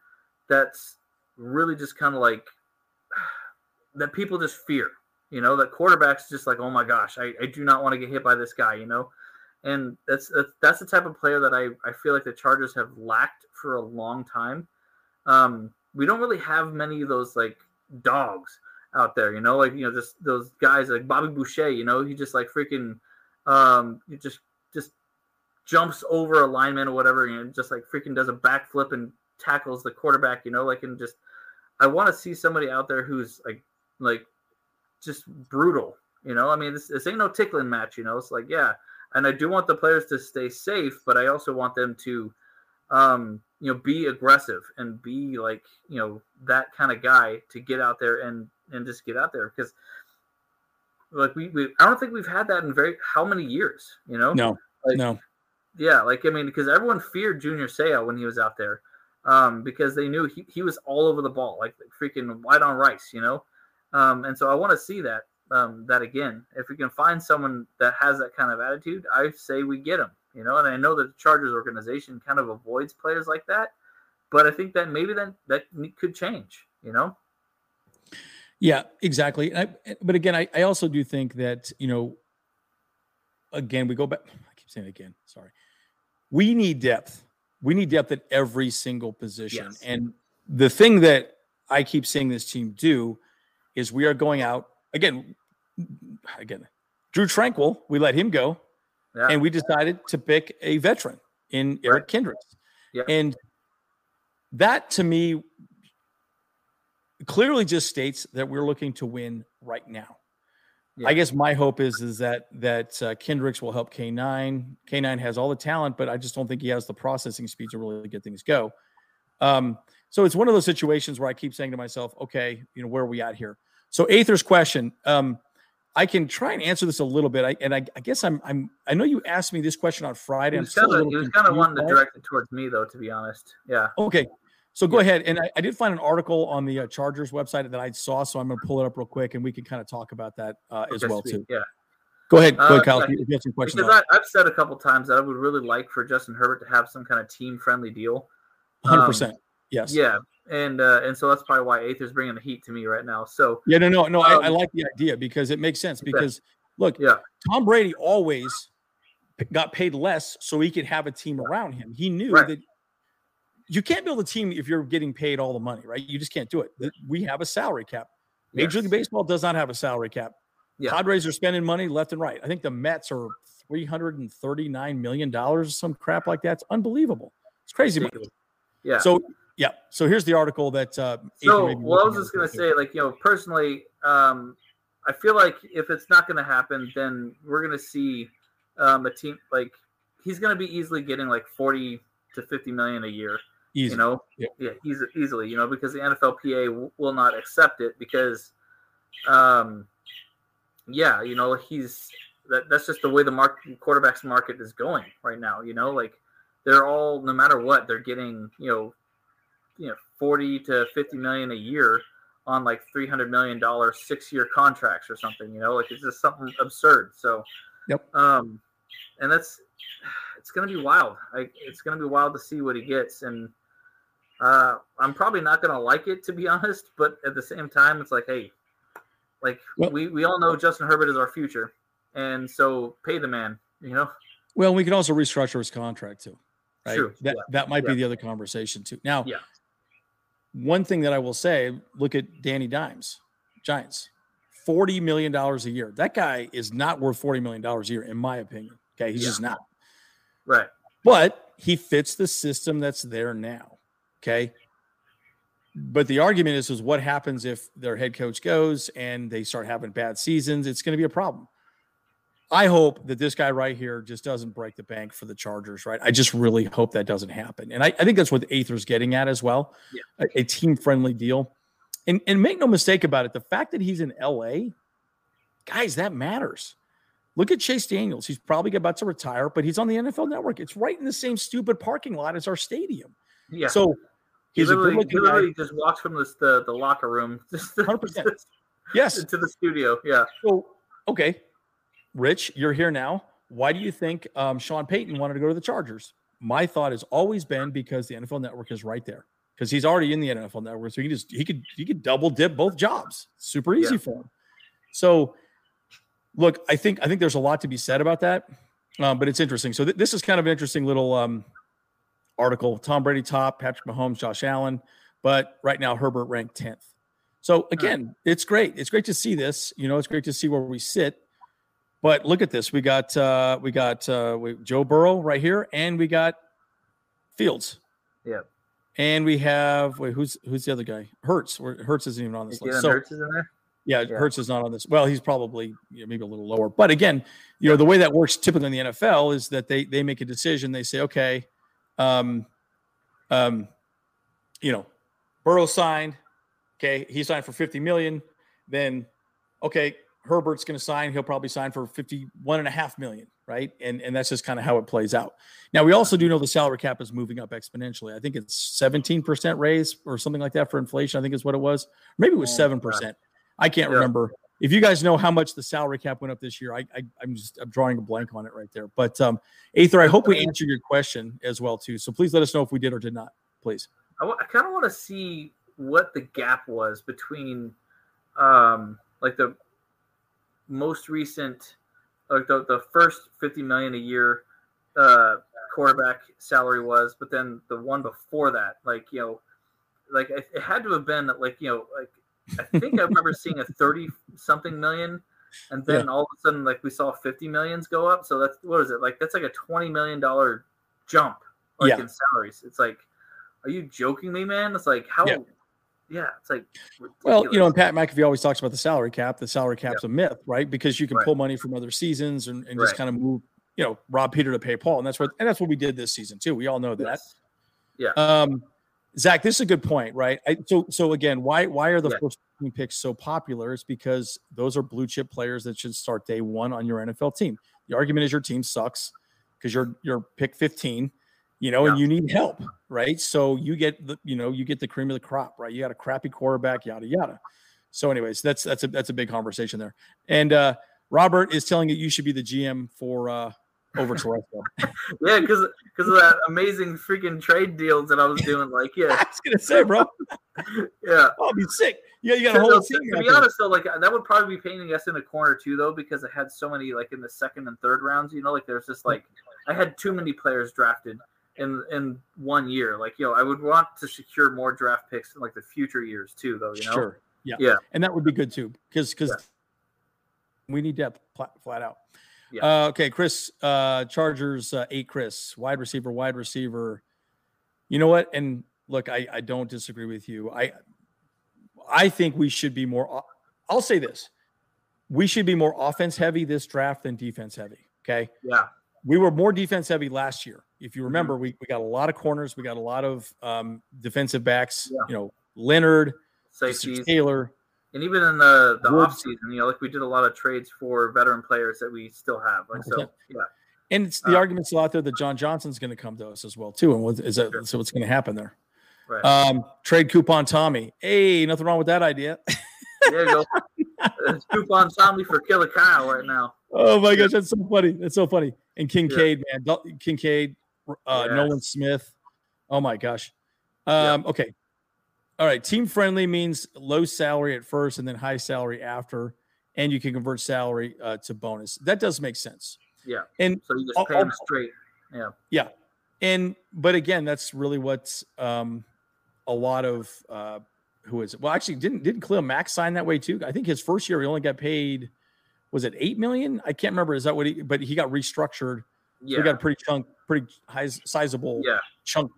that's really just kind of like that people just fear. You know, that quarterback's just like, oh my gosh, I do not want to get hit by this guy, you know? And that's the type of player that I feel like the Chargers have lacked for a long time. We don't really have many of those, like, dogs out there, you know? Like, you know, just those guys like Bobby Boucher, you know? He just, like, freaking he just jumps over a lineman or whatever and just, like, freaking does a backflip and tackles the quarterback, you know? Like, and just – I want to see somebody out there who's, like – just brutal, you know. I mean, this ain't no tickling match, you know. It's like, yeah, and I do want the players to stay safe, but I also want them to, you know, be aggressive and be like, you know, that kind of guy to get out there and just get out there because, like, we I don't think we've had that in how many years, you know? No. Yeah, like I mean, because everyone feared Junior Seau when he was out there, because they knew he was all over the ball, like freaking wide on Rice, you know. And so I want to see that again. If we can find someone that has that kind of attitude, I say we get them, you know. And I know that the Chargers organization kind of avoids players like that, but I think that maybe that could change, you know? Yeah, exactly. But again, I also do think that, you know, again, we go back. I keep saying it again. Sorry. We need depth. We need depth at every single position. Yes. And the thing that I keep seeing this team do is we are going out again. Drew Tranquil, we let him go, and we decided to pick a veteran in Eric Kendricks, and that to me clearly just states that we're looking to win right now. Yeah. I guess my hope is that Kendricks will help K9. K9 has all the talent, but I just don't think he has the processing speed to really get things go. So it's one of those situations where I keep saying to myself, okay, you know, where are we at here? So Aether's question, I can try and answer this a little bit. I guess I know you asked me this question on Friday. He was kind of wanting to direct it towards me though, to be honest. Yeah. Okay. So go ahead. And I did find an article on the Chargers website that I saw. So I'm going to pull it up real quick and we can kind of talk about that as well too. Yeah. Go ahead, Kyle. You have some questions. Because I've said a couple times that I would really like for Justin Herbert to have some kind of team friendly deal. 100%. Yes. Yeah, and so that's probably why Aether's bringing the heat to me right now. So yeah, no. I like the idea because it makes sense. Because Tom Brady always got paid less so he could have a team around him. He knew that you can't build a team if you're getting paid all the money, right? You just can't do it. We have a salary cap. Major League Baseball does not have a salary cap. Yeah. Padres are spending money left and right. I think the Mets are $339 million or some crap like that. It's unbelievable. It's crazy. Yeah. So here's the article that. I was just going to say, like, you know, personally, I feel like if it's not going to happen, then we're going to see a team like he's going to be easily getting like 40 to 50 million a year. Easy. You know, easily, you know, because the NFLPA will not accept it because yeah, you know, he's that's just the way the market, quarterback's market is going right now. You know, like they're all, no matter what, they're getting, you know, $40 to $50 million a yeyear on like $300 million 6-year contracts or something. You know, like it's just something absurd. So, yep. And it's going to be wild. It's going to be wild to see what he gets. And I'm probably not going to like it, to be honest. But at the same time, it's like, hey, like we all know Justin Herbert is our future. And so pay the man, you know? Well, we can also restructure his contract too, right? True. That might be the other conversation too. Now, one thing that I will say, look at Danny Dimes, Giants, $40 million a year. That guy is not worth $40 million a year, in my opinion. Okay. He's just not. Right. But he fits the system that's there now. Okay. But the argument is what happens if their head coach goes and they start having bad seasons? It's going to be a problem. I hope that this guy right here just doesn't break the bank for the Chargers, right? I just really hope that doesn't happen. And I think that's what Aether's getting at as well, a team-friendly deal. And make no mistake about it, the fact that he's in L.A., guys, that matters. Look at Chase Daniels. He's probably about to retire, but he's on the NFL Network. It's right in the same stupid parking lot as our stadium. Yeah. So he's he literally just walks from the locker room. 100%. Yes. To the studio, yeah. So, okay. Rich, you're here now. Why do you think Sean Payton wanted to go to the Chargers? My thought has always been because the NFL Network is right there. Because he's already in the NFL Network, so he could double dip both jobs. Super easy for him. So, look, I think there's a lot to be said about that, but it's interesting. So this is kind of an interesting little article. Tom Brady top, Patrick Mahomes, Josh Allen, but right now Herbert ranked 10th. So again, it's great. It's great to see this. You know, it's great to see where we sit. But look at this. We got Joe Burrow right here, and we got Fields. Yeah. And we have who's the other guy? Hurts. Hurts isn't even on this list. So Hurts is in there. Yeah, Hurts is not on this. Well, he's probably maybe a little lower. But again, you know the way that works typically in the NFL is that they make a decision. They say, okay, you know, Burrow signed. Okay, he signed for $50 million. Then, okay. Herbert's going to sign. He'll probably sign for $51.5 million, right? And that's just kind of how it plays out. Now, we also do know the salary cap is moving up exponentially. I think it's 17% raise or something like that for inflation, I think is what it was. Maybe it was 7%. I can't remember. If you guys know how much the salary cap went up this year, I'm drawing a blank on it right there. But Aether, I hope we answered your question as well too. So please let us know if we did or did not, please. I kind of want to see what the gap was between like the most recent, like the first $50 million a year quarterback salary was, but then the one before that, like, you know, like it had to have been like, you know, like I think I remember seeing a 30-something million, and then all of a sudden, like we saw 50 millions go up. So that's, what is it? Like that's like a $20 million jump, like in salaries. It's like, are you joking me, man? It's like how. Yeah. Yeah, it's like ridiculous. Well, you know, and Pat McAfee always talks about the salary cap. The salary cap's a myth, right? Because you can pull money from other seasons and just kind of move, you know, rob Peter to pay Paul, and that's what we did this season too. We all know that. Yes. Yeah. Zach, this is a good point, right? So again, why are the first picks so popular? It's because those are blue chip players that should start day one on your NFL team. The argument is your team sucks because you're pick 15. You know, and you need help, right? So you get the cream of the crop, right? You got a crappy quarterback, yada yada. So, anyways, that's a big conversation there. And Robert is telling you should be the GM for over Telesco. Yeah, because of that amazing freaking trade deals that I was doing. Like, I was gonna say, bro. I'll be sick. Yeah, you got a whole team. To be honest, though, like that would probably be painting us in the corner too, though, because I had so many like in the second and third rounds. You know, like there's just like I had too many players drafted in 1 year. Like, you know, I would want to secure more draft picks in like the future years too, though, you know? Sure. Yeah. And that would be good too. Cause we need depth flat out. Yeah. Okay. Chris, Chargers, 8 Chris, wide receiver, you know what? And look, I don't disagree with you. I think we should be more, I'll say this. We should be more offense heavy this draft than defense heavy. Okay. Yeah. We were more defense heavy last year. If you remember, we got a lot of corners. We got a lot of defensive backs, you know, Leonard, safeties. Taylor. And even in the offseason, you know, like we did a lot of trades for veteran players that we still have. Like, so, yeah. And it's the argument's a lot there that John Johnson's going to come to us as well, too. And what is that? Sure. So what's going to happen there? Right. Trade coupon Tommy. Hey, nothing wrong with that idea. There you go. It's coupon Tommy for Killer Kyle right now. Oh my gosh, that's so funny. That's so funny. And Kincaid, yeah. Man, Kincaid, yes. Nolan Smith. Oh my gosh. Yeah. Okay. All right. Team friendly means low salary at first and then high salary after, and you can convert salary to bonus. That does make sense. Yeah. And so you just pay them straight. Yeah. Yeah. And but again, that's really what's a lot of who is it? Well, actually, didn't Khalil Mack sign that way too? I think his first year he only got paid, was it $8 million? I can't remember. Is that what he? But he got restructured. Yeah. So he got a pretty high, sizable chunk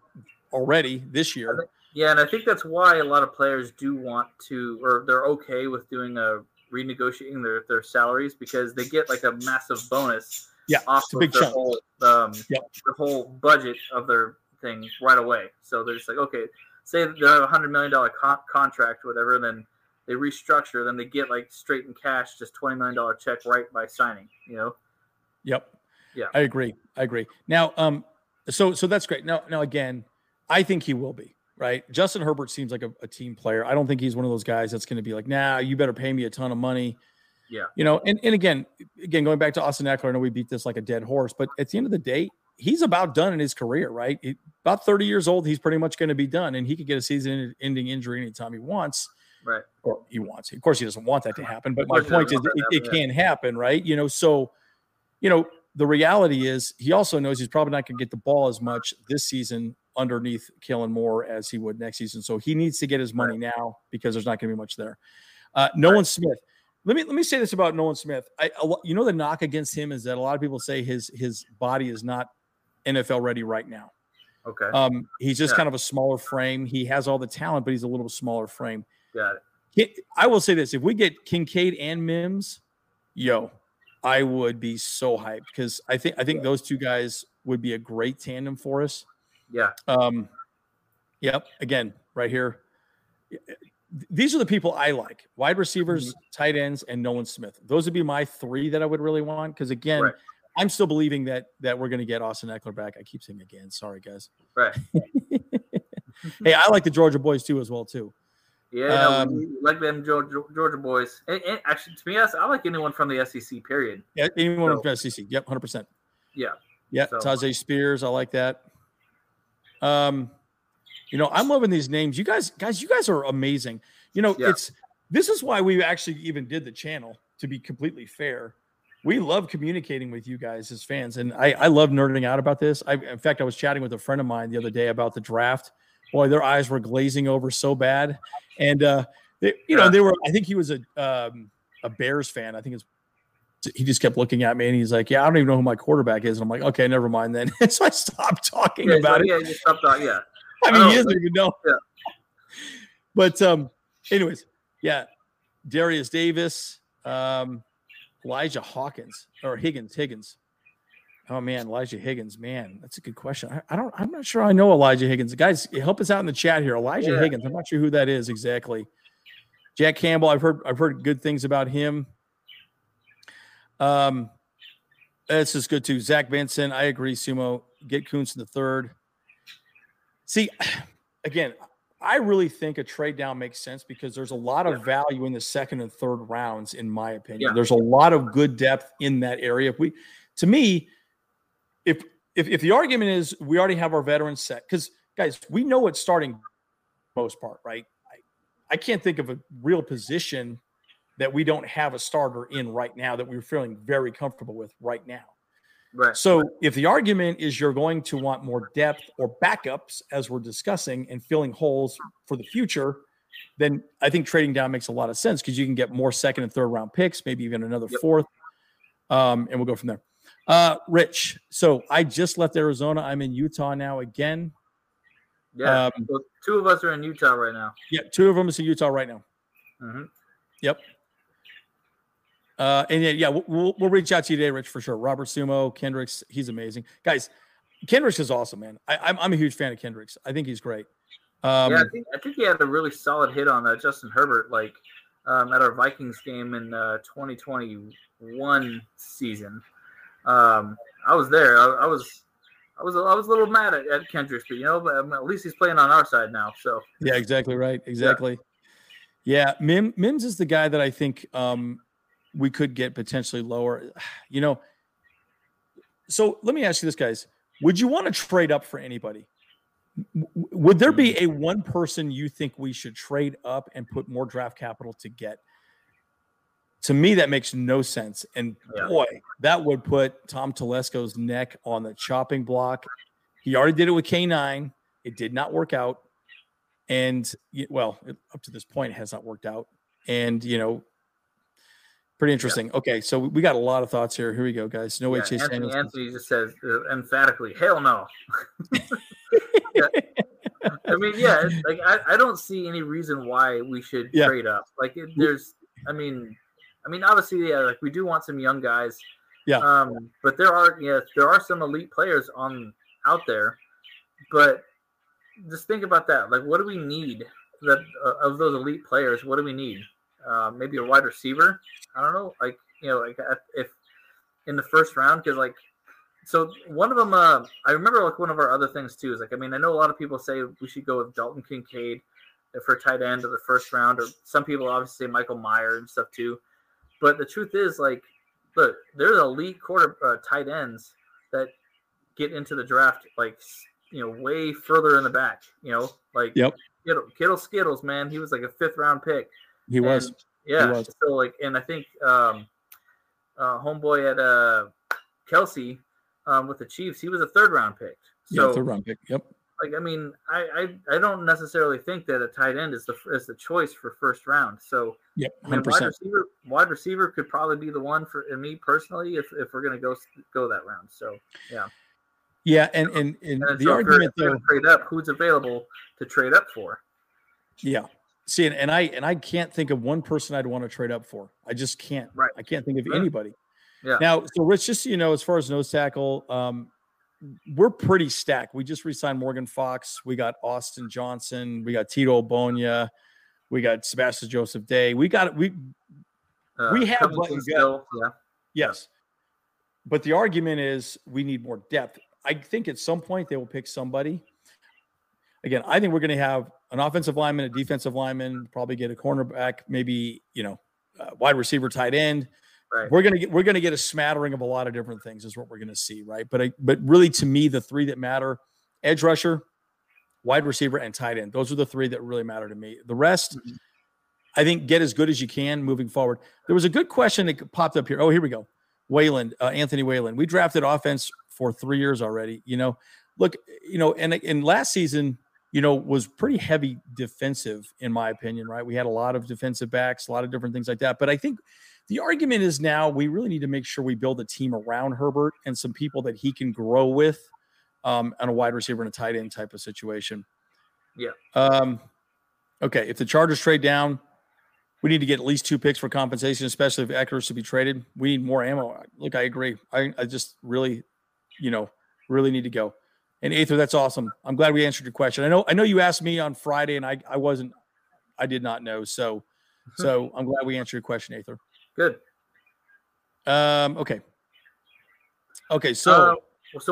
already this year. Yeah, and I think that's why a lot of players do want to, or they're okay with doing a renegotiating their salaries because they get like a massive bonus off of their chunk. Whole the whole budget of their thing right away. So they're just like, okay, say they're a $100 million contract, or whatever, then they restructure, then they get like straight in cash, just $20 million check right by signing, you know? Yep. Yeah, I agree. Now, so that's great. Now again, I think he will be right. Justin Herbert seems like a team player. I don't think he's one of those guys that's going to be like, nah, you better pay me a ton of money. Yeah. You know, and again, going back to Austin Ekeler, I know we beat this like a dead horse, but at the end of the day, he's about done in his career, right? About 30 years old, he's pretty much going to be done, and he could get a season-ending injury anytime he wants. Right. Or he wants. Of course, he doesn't want that to happen, but my point is it can happen, right? You know, so, you know, the reality is he also knows he's probably not going to get the ball as much this season underneath Kellen Moore as he would next season. So he needs to get his money now because there's not going to be much there. Nolan Smith. Let me say this about Nolan Smith. You know, the knock against him is that a lot of people say his body is not NFL ready right now. Okay. He's just kind of a smaller frame. He has all the talent, but he's a little smaller frame. Got it. I will say this. If we get Kincaid and Mims, I would be so hyped because I think those two guys would be a great tandem for us. Yeah. Yep. Again, right here. These are the people I like. Wide receivers, tight ends, and Nolan Smith. Those would be my three that I would really want because, again, I'm still believing that we're going to get Austin Ekeler back. I keep saying again. Sorry, guys. Right. Hey, I like the Georgia boys, too. Yeah, we like them Georgia boys. And actually, to me, I like anyone from the SEC, period. Yeah, anyone from the SEC. Yep, 100%. Yeah. Yeah, so. Tyjae Spears. I like that. You know, I'm loving these names. You guys are amazing. You know, this is why we actually even did the channel, to be completely fair. We love communicating with you guys as fans, and I love nerding out about this. In fact, I was chatting with a friend of mine the other day about the draft. Boy, their eyes were glazing over so bad. And, they were, I think he was a Bears fan. I think he just kept looking at me and he's like, yeah, I don't even know who my quarterback is. And I'm like, okay, never mind then. So I stopped talking about it. Yeah, you stopped talking. Yeah. I mean, he doesn't even know. Yeah. But anyways, Darius Davis, Elijah Hawkins or Higgins. Oh man, Elijah Higgins, man, that's a good question. I'm not sure I know Elijah Higgins. Guys, help us out in the chat here. Elijah Higgins, I'm not sure who that is exactly. Jack Campbell, I've heard good things about him. This is good too. Zach Benson, I agree. Sumo, get Kuntz in the third. See, again, I really think a trade down makes sense because there's a lot of value in the second and third rounds, in my opinion. Yeah. There's a lot of good depth in that area. If the argument is we already have our veterans set, because guys, we know what's starting for the most part, right? I can't think of a real position that we don't have a starter in right now that we're feeling very comfortable with right now. Right. So if the argument is you're going to want more depth or backups, as we're discussing, and filling holes for the future, then I think trading down makes a lot of sense because you can get more second and third round picks, maybe even another fourth, and we'll go from there. Rich. So I just left Arizona. I'm in Utah now again. Yeah. So two of us are in Utah right now. Yeah. Two of them is in Utah right now. Mm-hmm. Yep. We'll reach out to you today, Rich, for sure. Robert Sumo, Kendricks. He's amazing. Guys, Kendricks is awesome, man. I'm a huge fan of Kendricks. I think he's great. I think he had a really solid hit on Justin Herbert. Like, at our Vikings game in the 2021 season. I was there. I was a little mad at Kendricks, but at least he's playing on our side now. So yeah, exactly right. Exactly. Yeah. Mims is the guy that I think we could get potentially lower, So let me ask you this, guys, would you want to trade up for anybody? Would there be a one person you think we should trade up and put more draft capital to get? To me, that makes no sense. And boy, that would put Tom Telesco's neck on the chopping block. He already did it with K9. It did not work out. And, well, up to this point, it has not worked out. And, pretty interesting. Yeah. Okay, so we got a lot of thoughts here. Here we go, guys. No way Chase Daniels. Anthony just says emphatically, hell no. It's like I don't see any reason why we should trade up. Obviously, we do want some young guys. Yeah. But there are some elite players out there. But just think about that. Like, what do we need of those elite players? What do we need? Maybe a wide receiver. I don't know. If in the first round, so one of them, I remember one of our other things too, is I know a lot of people say we should go with Dalton Kincaid for tight end of the first round, or some people obviously say Michael Mayer and stuff too. But the truth is, look, there's elite tight ends that get into the draft, way further in the back. Yep. Kittle Skittles, man, he was a fifth-round pick. He was. Yeah. He was. So, and I think homeboy at Kelsey with the Chiefs, he was a third-round pick. So, yeah, third-round pick, yep. I don't necessarily think that a tight end is the choice for first round. So, yep, 100%. Wide receiver could probably be the one for me personally if we're going to go that round. So, yeah. Yeah, and the argument though, trade up, who's available to trade up for? Yeah. See, and I can't think of one person I'd want to trade up for. I just can't. Right. I can't think of anybody. Yeah. Now, so Rich, just as far as nose tackle, we're pretty stacked. We just re-signed Morgan Fox. We got Austin Johnson. We got Tito Obonya. We got Sebastian Joseph Day. We have let you go. Yeah. Yes. But the argument is we need more depth. I think at some point they will pick somebody. Again, I think we're going to have an offensive lineman, a defensive lineman, probably get a cornerback, maybe, wide receiver, tight end. Right. We're going to get a smattering of a lot of different things is what we're going to see, right? But really, to me, the three that matter: edge rusher, wide receiver, and tight end. Those are the three that really matter to me. The rest, I think, get as good as you can moving forward. There was a good question that popped up here. Oh, here we go. Anthony Wayland. We drafted offense for 3 years already. And last season, was pretty heavy defensive, in my opinion, right? We had a lot of defensive backs, a lot of different things like that. But I think the argument is now we really need to make sure we build a team around Herbert and some people that he can grow with on a wide receiver and a tight end type of situation. Yeah. Okay, if the Chargers trade down, we need to get at least 2 picks for compensation, especially if Ekeler's to be traded. We need more ammo. Look, I agree. I just really need to go. And Aether, that's awesome. I'm glad we answered your question. I know you asked me on Friday, and I did not know. So I'm glad we answered your question, Aether. Good. Okay. So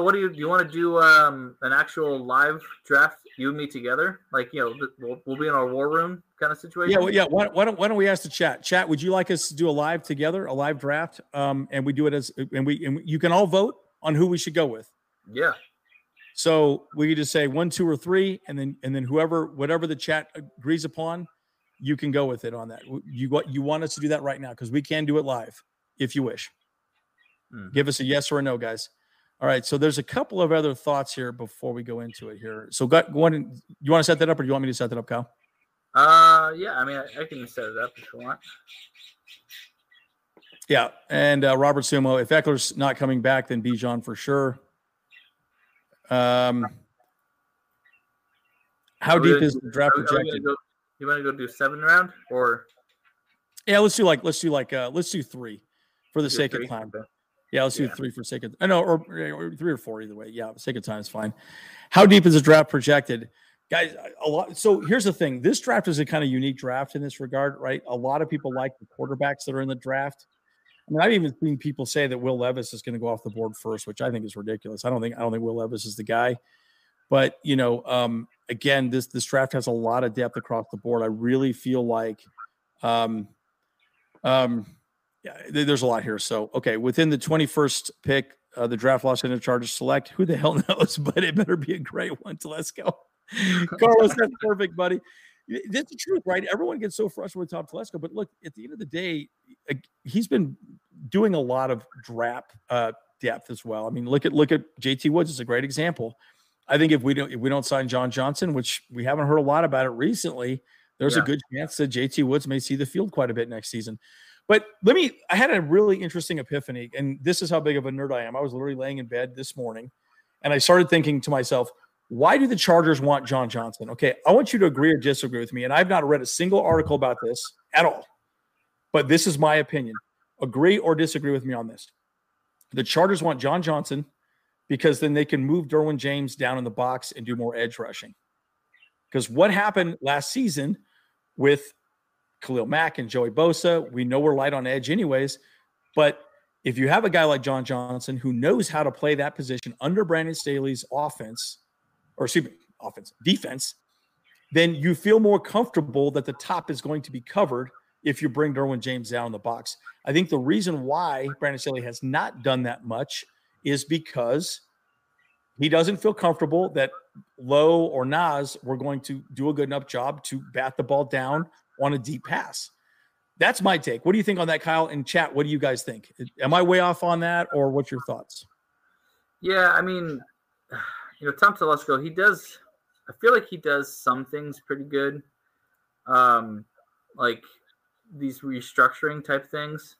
what do you want to do an actual live draft, you and me together? We'll be in our war room kind of situation. Yeah. Well, yeah. Why don't we ask the chat? Chat, would you like us to do a live draft? And we do it and you can all vote on who we should go with. Yeah. So we could just say 1, 2, or 3, and then whatever the chat agrees upon, you can go with it on that. You want us to do that right now because we can do it live if you wish. Give us a yes or a no, guys. All right. So there's a couple of other thoughts here before we go into it here. So you want to set that up, or do you want me to set that up, Kyle? Yeah. I can set it up if you want. Yeah. And Robert Sumo, if Eckler's not coming back, then Bijan for sure. How deep is the draft projected? You want to go do 7 round or? Yeah, let's do 3 for the sake of time. Yeah, do 3 for sake of. I know, or 3 or 4 either way. Yeah, for sake of time is fine. How deep is the draft projected? Guys, a lot. So here's the thing. This draft is a kind of unique draft in this regard, right? A lot of people like the quarterbacks that are in the draft. I mean, I've even seen people say that Will Levis is going to go off the board first, which I think is ridiculous. I don't think Will Levis is the guy. But, you know, again, this draft has a lot of depth across the board. I really feel like there's a lot here. So, okay, within the 21st pick, the draft Los Angeles Chargers select. Who the hell knows? But it better be a great one. Telesco. Carlos, that's perfect, buddy. That's the truth, right? Everyone gets so frustrated with Tom Telesco, but look, at the end of the day, he's been doing a lot of draft depth as well. I mean, look at JT Woods is a great example. I think if we don't sign John Johnson, which we haven't heard a lot about it recently, there's a good chance that JT Woods may see the field quite a bit next season. But I had a really interesting epiphany, and this is how big of a nerd I am. I was literally laying in bed this morning, and I started thinking to myself, why do the Chargers want John Johnson? Okay, I want you to agree or disagree with me, and I've not read a single article about this at all. But this is my opinion. Agree or disagree with me on this. The Chargers want John Johnson because then they can move Derwin James down in the box and do more edge rushing. Because what happened last season with Khalil Mack and Joey Bosa, we know we're light on edge anyways, but if you have a guy like John Johnson who knows how to play that position under Brandon Staley's defense, then you feel more comfortable that the top is going to be covered if you bring Derwin James down in the box. I think the reason why Brandon Staley has not done that much is because he doesn't feel comfortable that Lowe or Nas were going to do a good enough job to bat the ball down on a deep pass. That's my take. What do you think on that, Kyle? In chat, what do you guys think? Am I way off on that, or what's your thoughts? Yeah, I mean, you know, Tom Telesco, I feel like he does some things pretty good, like these restructuring type things.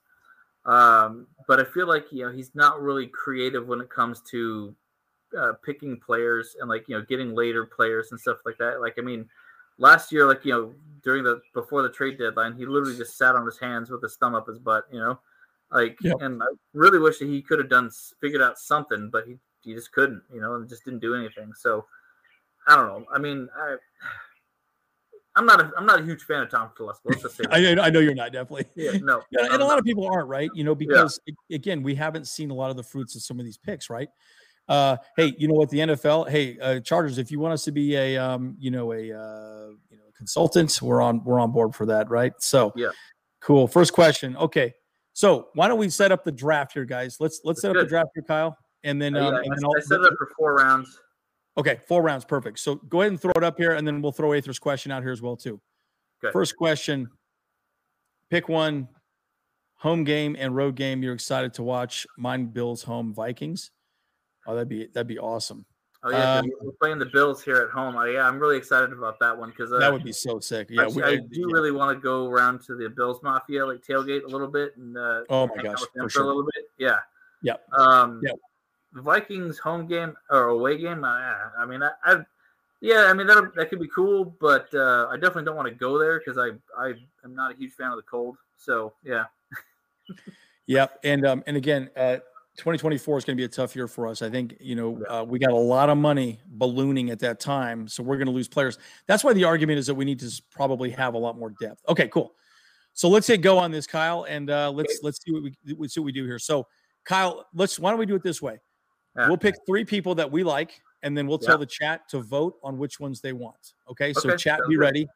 But I feel like, you know, he's not really creative when it comes to picking players and, like, you know, getting later players and stuff like that. Like, I mean, last year, like, you know, before the trade deadline, he literally just sat on his hands with his thumb up his butt, you know, like, yep. And I really wish that he could have figured out something, but he just couldn't, you know, and just didn't do anything. So I don't know. I mean, I'm not a huge fan of Tom Telesco. Let's just say I know you're not, definitely. Yeah, no. Yeah, and a lot of people aren't, right? You know, because again, we haven't seen a lot of the fruits of some of these picks, right? Hey, you know what? The NFL, hey, Chargers, if you want us to be a consultant, we're on board for that, right? So yeah, cool. First question. Okay, so why don't we set up the draft here, guys? Let's set up the draft here, Kyle, and then I set it up for 4 rounds. Okay, 4 rounds, perfect. So go ahead and throw it up here, and then we'll throw Aether's question out here as well too. Good. First question: pick one home game and road game you're excited to watch. Mine, Bills home, Vikings. Oh, that'd be awesome. Oh yeah, we're playing the Bills here at home. Yeah, I'm really excited about that one because that would be so sick. Yeah, I really want to go around to the Bills Mafia, like tailgate a little bit, and oh my gosh, for sure, a little bit. Yeah, yeah, yeah. The Vikings home game or away game. I mean that could be cool, but I definitely don't want to go there because I am not a huge fan of the cold. So yeah. Yep, and again. 2024 is going to be a tough year for us. I think, you know, we got a lot of money ballooning at that time, so we're going to lose players. That's why the argument is that we need to probably have a lot more depth. Okay, cool. So let's hit go on this, Kyle, and let's see what we do here. So, Kyle, why don't we do it this way? We'll pick 3 people that we like, and then we'll tell the chat to vote on which ones they want. Okay, so chat, be ready,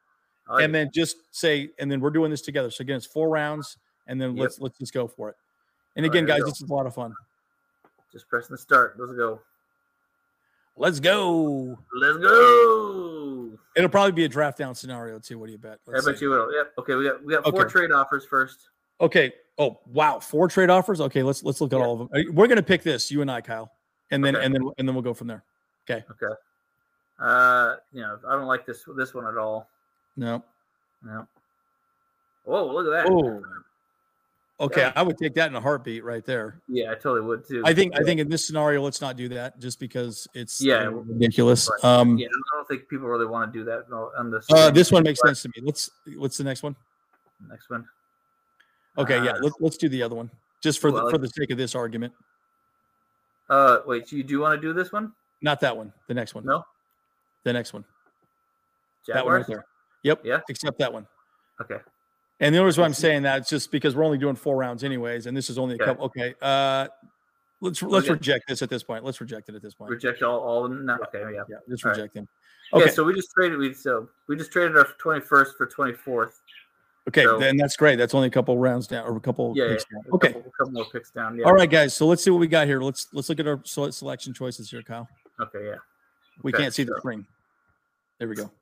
and then just say, and then we're doing this together. So again, it's 4 rounds, and then let's just go for it. And again, guys, this is a lot of fun. Just pressing the start. Let's go. Let's go. Let's go. It'll probably be a draft down scenario too. What do you bet? I bet you will. Yep. Okay, we got 4 trade offers first. Okay. Oh wow, 4 trade offers. Okay, let's look at all of them. We're gonna pick this, you and I, Kyle, and then and then we'll go from there. Okay. Okay. You know, I don't like this one at all. No. No. Whoa! Look at that. Oh. Okay, yeah. I would take that in a heartbeat right there. Yeah, I totally would too. I think in this scenario, let's not do that just because it's ridiculous. Right. Yeah, I don't think people really want to do that on this. This one makes sense to me. What's the next one? Next one. Okay, let's do the other one just for the sake of this argument. Wait, so you do want to do this one? Not that one. The next one. No. The next one. Jaguars? That one right there. Yep. Yeah. Except that one. Okay. And the only reason why I'm saying that is just because we're only doing 4 rounds anyways, and this is only a couple. Okay. Let's reject this at this point. Let's reject it at this point. Reject all of them? No. Okay. Yeah. Yeah. Just all reject them. Right. Okay. So we just traded. We just traded our 21st for 24th. Okay, so, then that's great. That's only a couple rounds down, or a couple picks down. Okay, a couple more picks down. Yeah. All right, guys. So let's see what we got here. Let's look at our selection choices here, Kyle. Okay, yeah. We can't see the screen. There we go.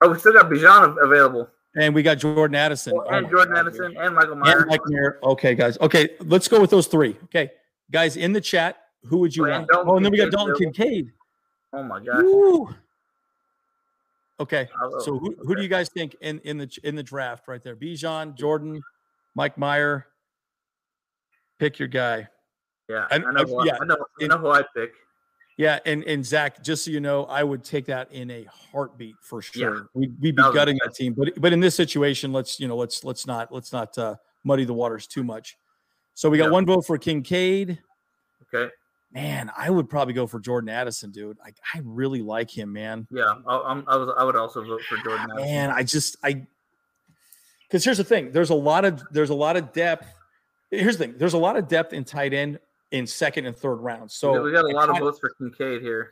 Oh, we still got Bijan available, and we got Jordan Addison, and Michael Mayer, and Mike Mayer. Okay, guys. Okay, let's go with those 3. Okay, guys in the chat, who would you want? Oh, and then we got Dalton Kincaid. Oh my gosh. Woo. Okay, so who do you guys think in the draft right there? Bijan, Jordan, Mike Mayer. Pick your guy. Yeah, I know who I pick. Yeah, and Zach, just so you know, I would take that in a heartbeat for sure. Yeah. We'd be gutting that team, but in this situation, let's not muddy the waters too much. So we got one vote for Kincaid. Okay. Man, I would probably go for Jordan Addison, dude. I really like him, man. Yeah, I would also vote for Jordan Addison. Man, because here's the thing. There's a lot of depth in tight end in second and third rounds. So we got a lot of votes for Kincaid here.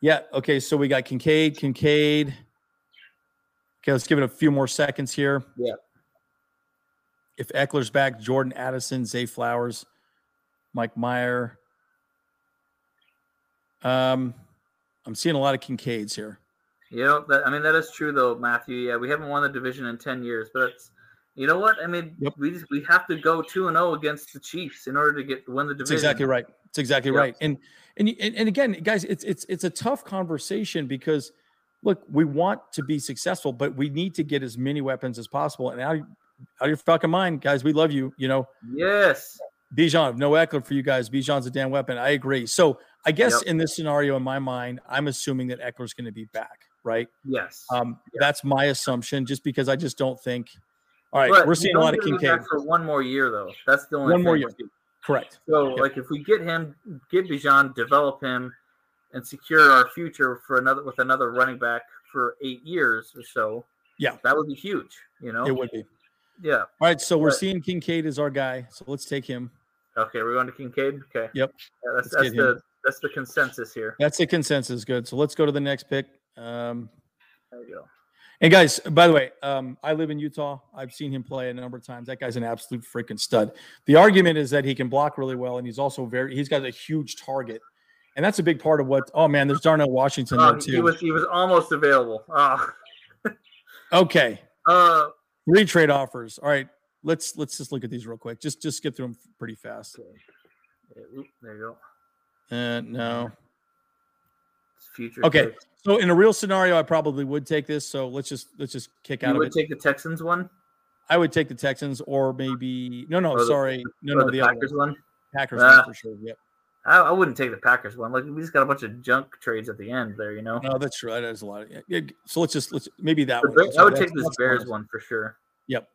Yeah. Okay. So we got Kincaid. Okay, let's give it a few more seconds here. Yeah. If Eckler's back, Jordan Addison, Zay Flowers, Mike Mayer. I'm seeing a lot of Kincaids here. Yeah, that is true though, Matthew. Yeah, we haven't won the division in 10 years, but you know what? We have to go 2-0 against the Chiefs in order to win the division. That's exactly right. It's exactly right. And again, guys, it's a tough conversation because look, we want to be successful, but we need to get as many weapons as possible. And out of your fucking mind, guys, we love you. You know. Yes. Bijan, no Eckler for you guys. Bijan's a damn weapon. I agree. So I guess in this scenario, in my mind, I'm assuming that Eckler's going to be back, right? Yes. That's my assumption, just because I just don't think. All right, but we're seeing a lot of Kincaid for one more year, though. That's the only one more year. Correct. So, if we get him, get Bijan, develop him, and secure our future for another running back for 8 years or so. Yeah, that would be huge. You know, it would be. Yeah. All right, so we're seeing Kincaid as our guy. So let's take him. Okay, we're going to Kincaid. Okay. Yep. Yeah, that's the consensus here. That's the consensus. Good. So let's go to the next pick. There you go. And guys, by the way, I live in Utah. I've seen him play a number of times. That guy's an absolute freaking stud. The argument is that he can block really well, and he's also he's got a huge target, and that's a big part of what. Oh man, there's Darnell Washington there too. He was almost available. Okay. Three trade offers. All right. Let's just look at these real quick. Just skip through them pretty fast. Okay. There you go. No. It's future. Okay. Picks. So in a real scenario, I probably would take this. So let's just kick out of it. You would take the Texans one? I would take the Texans or maybe the Packers one. Packers one for sure. Yep. I wouldn't take the Packers one. Like we just got a bunch of junk trades at the end there, you know. No, that's true. That is a lot. Yeah. So let's maybe that one. I would take this Bears one for sure. Yep.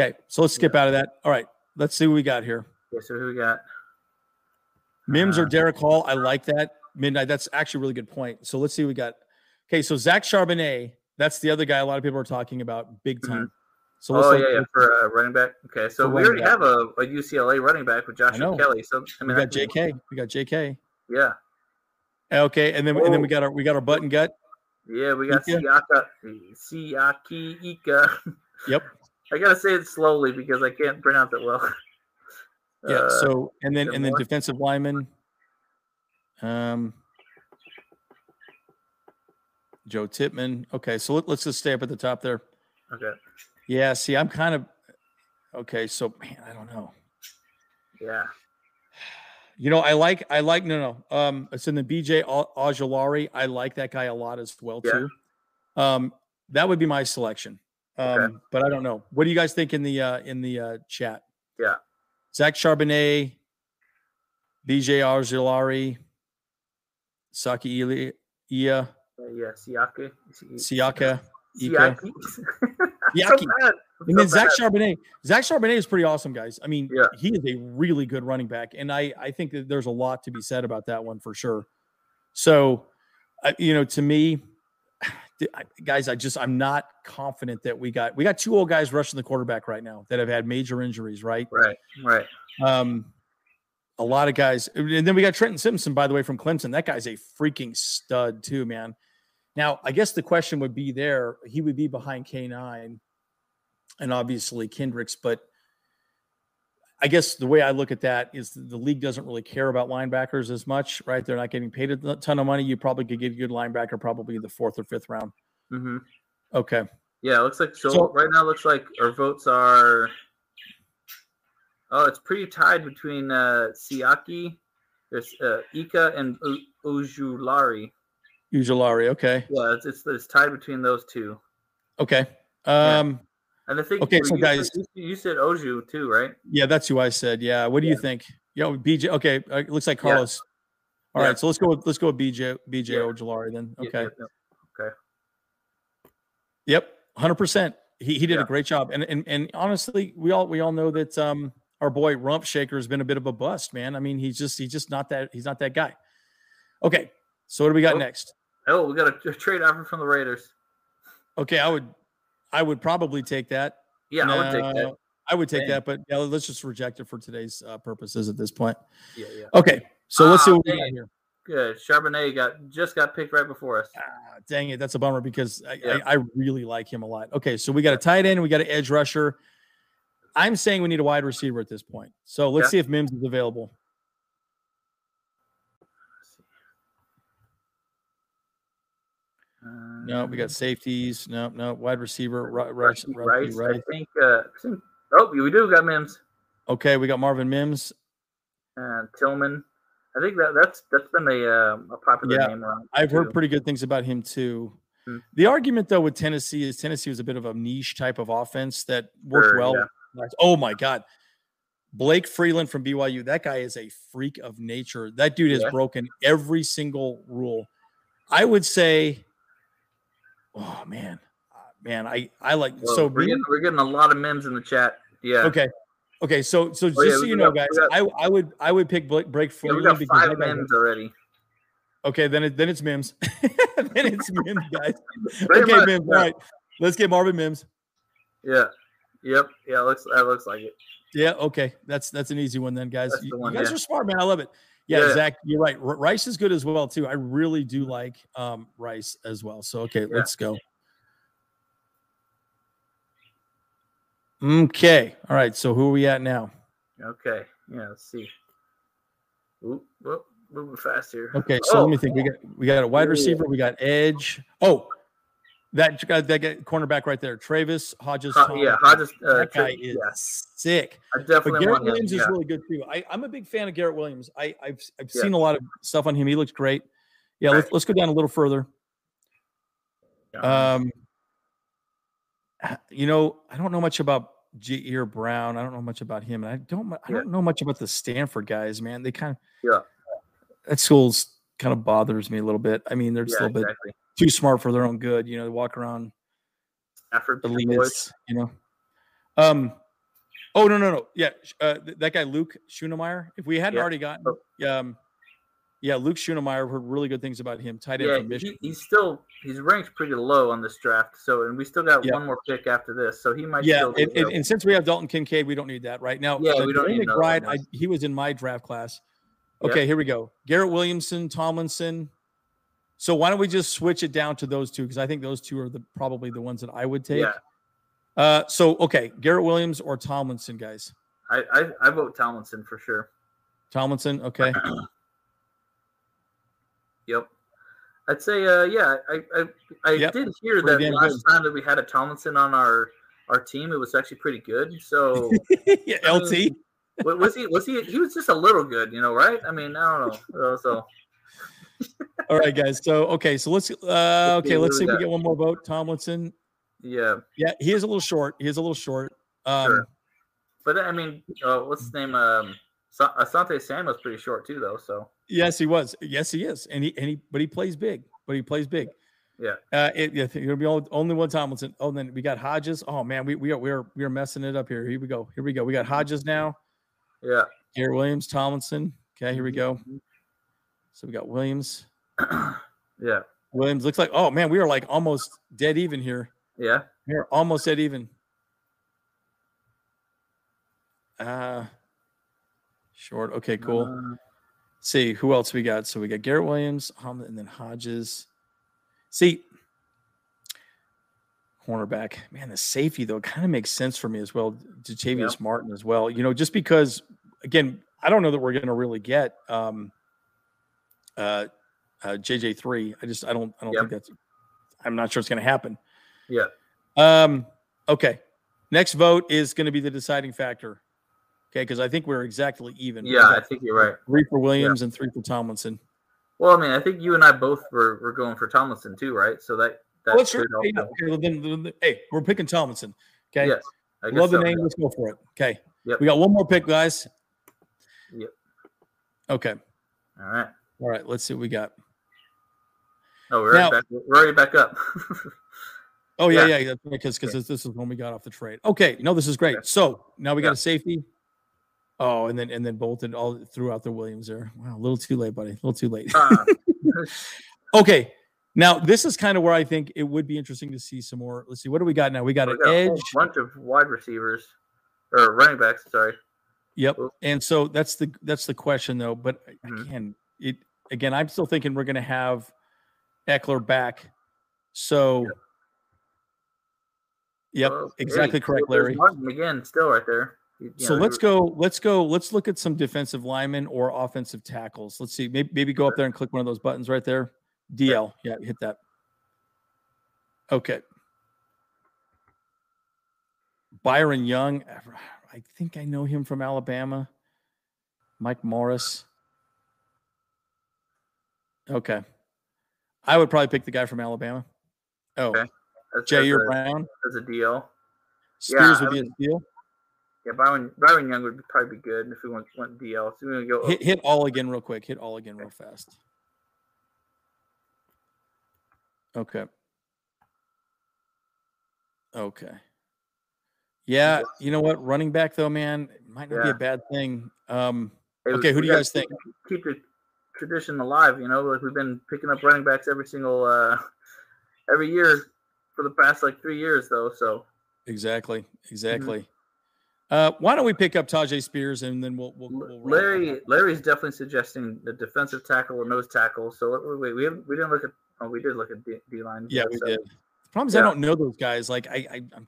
Okay, so let's skip out of that. All right, let's see what we got here. Okay, so who we got? Mims or Derek Hall. I like that. Midnight, that's actually a really good point. So let's see what we got. Okay, so Zach Charbonnet, that's the other guy a lot of people are talking about big time. Mm-hmm. So for running back. Okay, so we already have a UCLA running back with Joshua Kelly. So we got JK. We got JK. Yeah. Okay, and then we got our butt and gut. Yeah, we got Siaka Ika. Yep. I gotta say it slowly because I can't pronounce it well. Yeah. So and then defensive lineman, Joe Tippmann. Okay. So let's just stay up at the top there. Okay. Yeah. See, I'm kind of okay. So man, I don't know. Yeah. You know, I like. No. It's in the BJ Ojolari. I like that guy a lot as well too. That would be my selection. Okay. But I don't know. What do you guys think in the chat? Yeah. Zach Charbonnet, Bijan Robinson, Siaka Ika. Yeah, Siaka. Ika. Siaki. And then Zach Charbonnet. Zach Charbonnet is pretty awesome, guys. I mean, he is a really good running back. And I think that there's a lot to be said about that one for sure. So, to me, guys, I'm not confident that we got two old guys rushing the quarterback right now that have had major injuries, right? Right. A lot of guys. And then we got Trenton Simpson, by the way, from Clemson. That guy's a freaking stud too, man. Now, I guess the question would be there. He would be behind K9 and obviously Kendricks, but I guess the way I look at that is the league doesn't really care about linebackers as much, right? They're not getting paid a ton of money. You probably could get a good linebacker probably in the fourth or fifth round. Mm-hmm. Okay. Yeah, it looks like right now it looks like our votes are – oh, it's pretty tied between Siaki, Ika, and Ojulari. Ojulari, okay. Yeah, it's tied between those two. Okay. Yeah. And I think you said Oju too, right? Yeah, that's who I said. Yeah. What do you think? Yo, BJ. Okay, it looks like Carlos. Yeah. All right, so let's go with BJ Ojulari then. Okay. Okay. Yep, 100%. He did a great job, and honestly, we all know that our boy Rump Shaker has been a bit of a bust, man. I mean, he's just not that guy. Okay, so what do we got next? Oh, we got a trade offer from the Raiders. Okay, I would probably take that. Yeah, no, I would take that, but yeah, let's just reject it for today's purposes at this point. Yeah. Okay, so let's see what we got here. Good. Charbonnet just got picked right before us. Ah, dang it, that's a bummer because I really like him a lot. Okay, so we got a tight end, we got an edge rusher. I'm saying we need a wide receiver at this point. So let's see if Mims is available. No, we got safeties. No, wide receiver. Rice. I think. We do got Mims. Okay, we got Marvin Mims. Tillman. I think that's been a popular name around. I've heard pretty good things about him too. Mm-hmm. The argument though with Tennessee is Tennessee was a bit of a niche type of offense that worked well. Yeah. Oh my God, Blake Freeland from BYU. That guy is a freak of nature. That dude has broken every single rule. I would say. Oh man, I like so. We're getting a lot of Mims in the chat. Yeah. Okay. So just so you know, guys, I would pick Blake Freeland because I got Mims already. Okay, then it's Mims. Then it's Mims, guys. Okay, Mims. All right, let's get Marvin Mims. Yeah. Yep. Yeah. That looks like it. Yeah. Okay. That's an easy one then, guys. You guys are smart, man. I love it. Yeah, Zach, you're right. Rice is good as well, too. I really do like Rice as well. So, okay, let's go. Okay. All right, so who are we at now? Okay. Yeah, let's see. Moving fast here. Okay, so let me think. We got a wide receiver. We got edge. Oh, that cornerback right there. Travis Hodges. Hodges. That guy is sick. I definitely but Garrett Williams is really good too. I'm a big fan of Garrett Williams. I've seen a lot of stuff on him. He looks great. Yeah, let's go down a little further. I don't know much about Jair Brown. I don't know much about him, and I don't know much about the Stanford guys, man. They kind of that school's kind of bothers me a little bit. I mean, they're just a little bit too smart for their own good, you know. They walk around Stafford elitists, you know. No. Yeah, that guy Luke Schoenemeyer. If we hadn't already gotten, Luke Schoenemeyer. Heard really good things about him. Tight end from Michigan. He's ranked pretty low on this draft. So, and we still got one more pick after this. So he might. Yeah, still and since we have Dalton Kincaid, we don't need that right now. Yeah, we don't need McBride. He was in my draft class. Okay, here we go. Garrett Williamson, Tomlinson. So why don't we just switch it down to those two? Because I think those two are probably the ones that I would take. Yeah. Garrett Williams or Tomlinson, guys? I vote Tomlinson for sure. Tomlinson, okay. Yep. I'd say, I did hear that last time that we had a Tomlinson on our team, it was actually pretty good. So LT. He was just a little good, you know, right? I mean, I don't know. So all right, guys. So let's see if we get one more vote. Tomlinson. Yeah. He is a little short. Sure. But I mean, what's his name? Asante Sam was pretty short too, though. So yes, he was. Yes, he is. But he plays big. Yeah. It'll be only one Tomlinson. Oh, then we got Hodges. Oh man, we are messing it up here. Here we go. We got Hodges now. Yeah. Garrett Williams, Tomlinson. Okay, here we go. So we got Williams. Williams looks like, oh man, we are like almost dead even here. Yeah. We're almost dead even. Short. Okay, cool. See who else we got. So we got Garrett Williams, and then Hodges. See, cornerback. Man, the safety though kind of makes sense for me as well. To Javius Martin as well. You know, just because again, I don't know that we're going to really get JJ3. I don't think that's. I'm not sure it's going to happen. Yeah. Okay. Next vote is going to be the deciding factor. Okay, because I think we're exactly even. Yeah, I think you're right. 3 for Williams and 3 for Tomlinson. Well, I mean, I think you and I both were going for Tomlinson too, right? So that's true. Hey, we're picking Tomlinson. Okay. Yes, love the name. Let's go for it. Okay. Yep. We got one more pick, guys. Yep. Okay. All right. Let's see what we got. Oh, we're already back up. Oh, yeah. Because this is when we got off the trade. Okay. No, this is great. Okay. So now we got a safety. Oh, and then bolted all throughout the Williams there. Wow, a little too late, buddy. A little too late. Okay. Now, this is kind of where I think it would be interesting to see some more. Let's see. What do we got now? We got edge. A whole bunch of wide receivers or running backs. Sorry. Yep. Oops. And so that's the question, though. But again, I'm still thinking we're going to have Ekeler back. So, exactly correct, Larry. Again, still right there. So let's go. Let's look at some defensive linemen or offensive tackles. Let's see. Maybe go up there and click one of those buttons right there. DL. Yeah, hit that. Okay. Byron Young. I think I know him from Alabama. Mike Morris. Okay. I would probably pick the guy from Alabama. Oh, okay. J.U. Brown. As a DL. Spears would be a DL. Yeah, Byron Young would probably be good if we went DL. So we're gonna go hit all again real quick. Hit all again real fast. Okay. Yeah, you know what? Running back, though, man, it might not be a bad thing. Who do you guys think? Keep the tradition alive, you know? Like we've been picking up running backs every year for the past, 3 years, though, so. Exactly. Mm-hmm. Why don't we pick up Tyjae Spears and then we'll Larry's definitely suggesting the defensive tackle or nose tackle. So wait, we did look at D line. Yeah, we did. The problem is I don't know those guys. I'm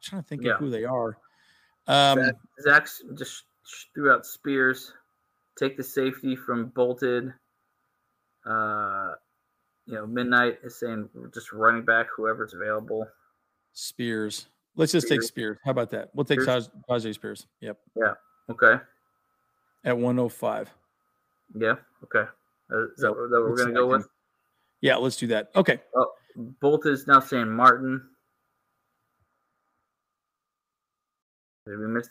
trying to think of who they are. Zach just threw out Spears. Take the safety from Bolted. Midnight is saying just running back whoever's available. Spears. Let's just take Spears. How about that? We'll take Tyjae Spears. Yep. Yeah. Okay. At 105. Yeah. Okay. Is that what we're going to go with? Yeah, let's do that. Okay. Oh, Bolt is now saying Martin. Did we miss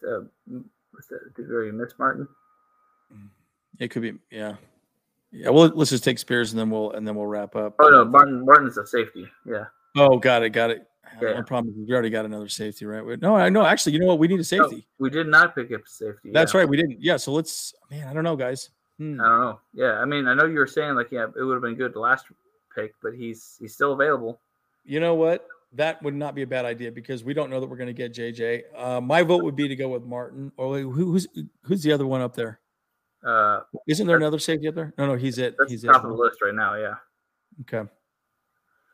Martin? It could be. Yeah. Yeah. Well, let's just take Spears and then we'll wrap up. Oh no, Martin's a safety. Yeah. Oh, got it. Yeah. No problem. We already got another safety, right? No, I know. Actually, you know what? We need a safety. No, we did not pick up safety. That's right. We didn't. Yeah. So let's. Man, I don't know, guys. I don't know. Yeah. I mean, I know you were saying it would have been good the last pick, but he's still available. You know what? That would not be a bad idea because we don't know that we're going to get JJ. My vote would be to go with Martin. Or who's the other one up there? Isn't there another safety up there? No. He's it. He's top of the list right now. Yeah. Okay.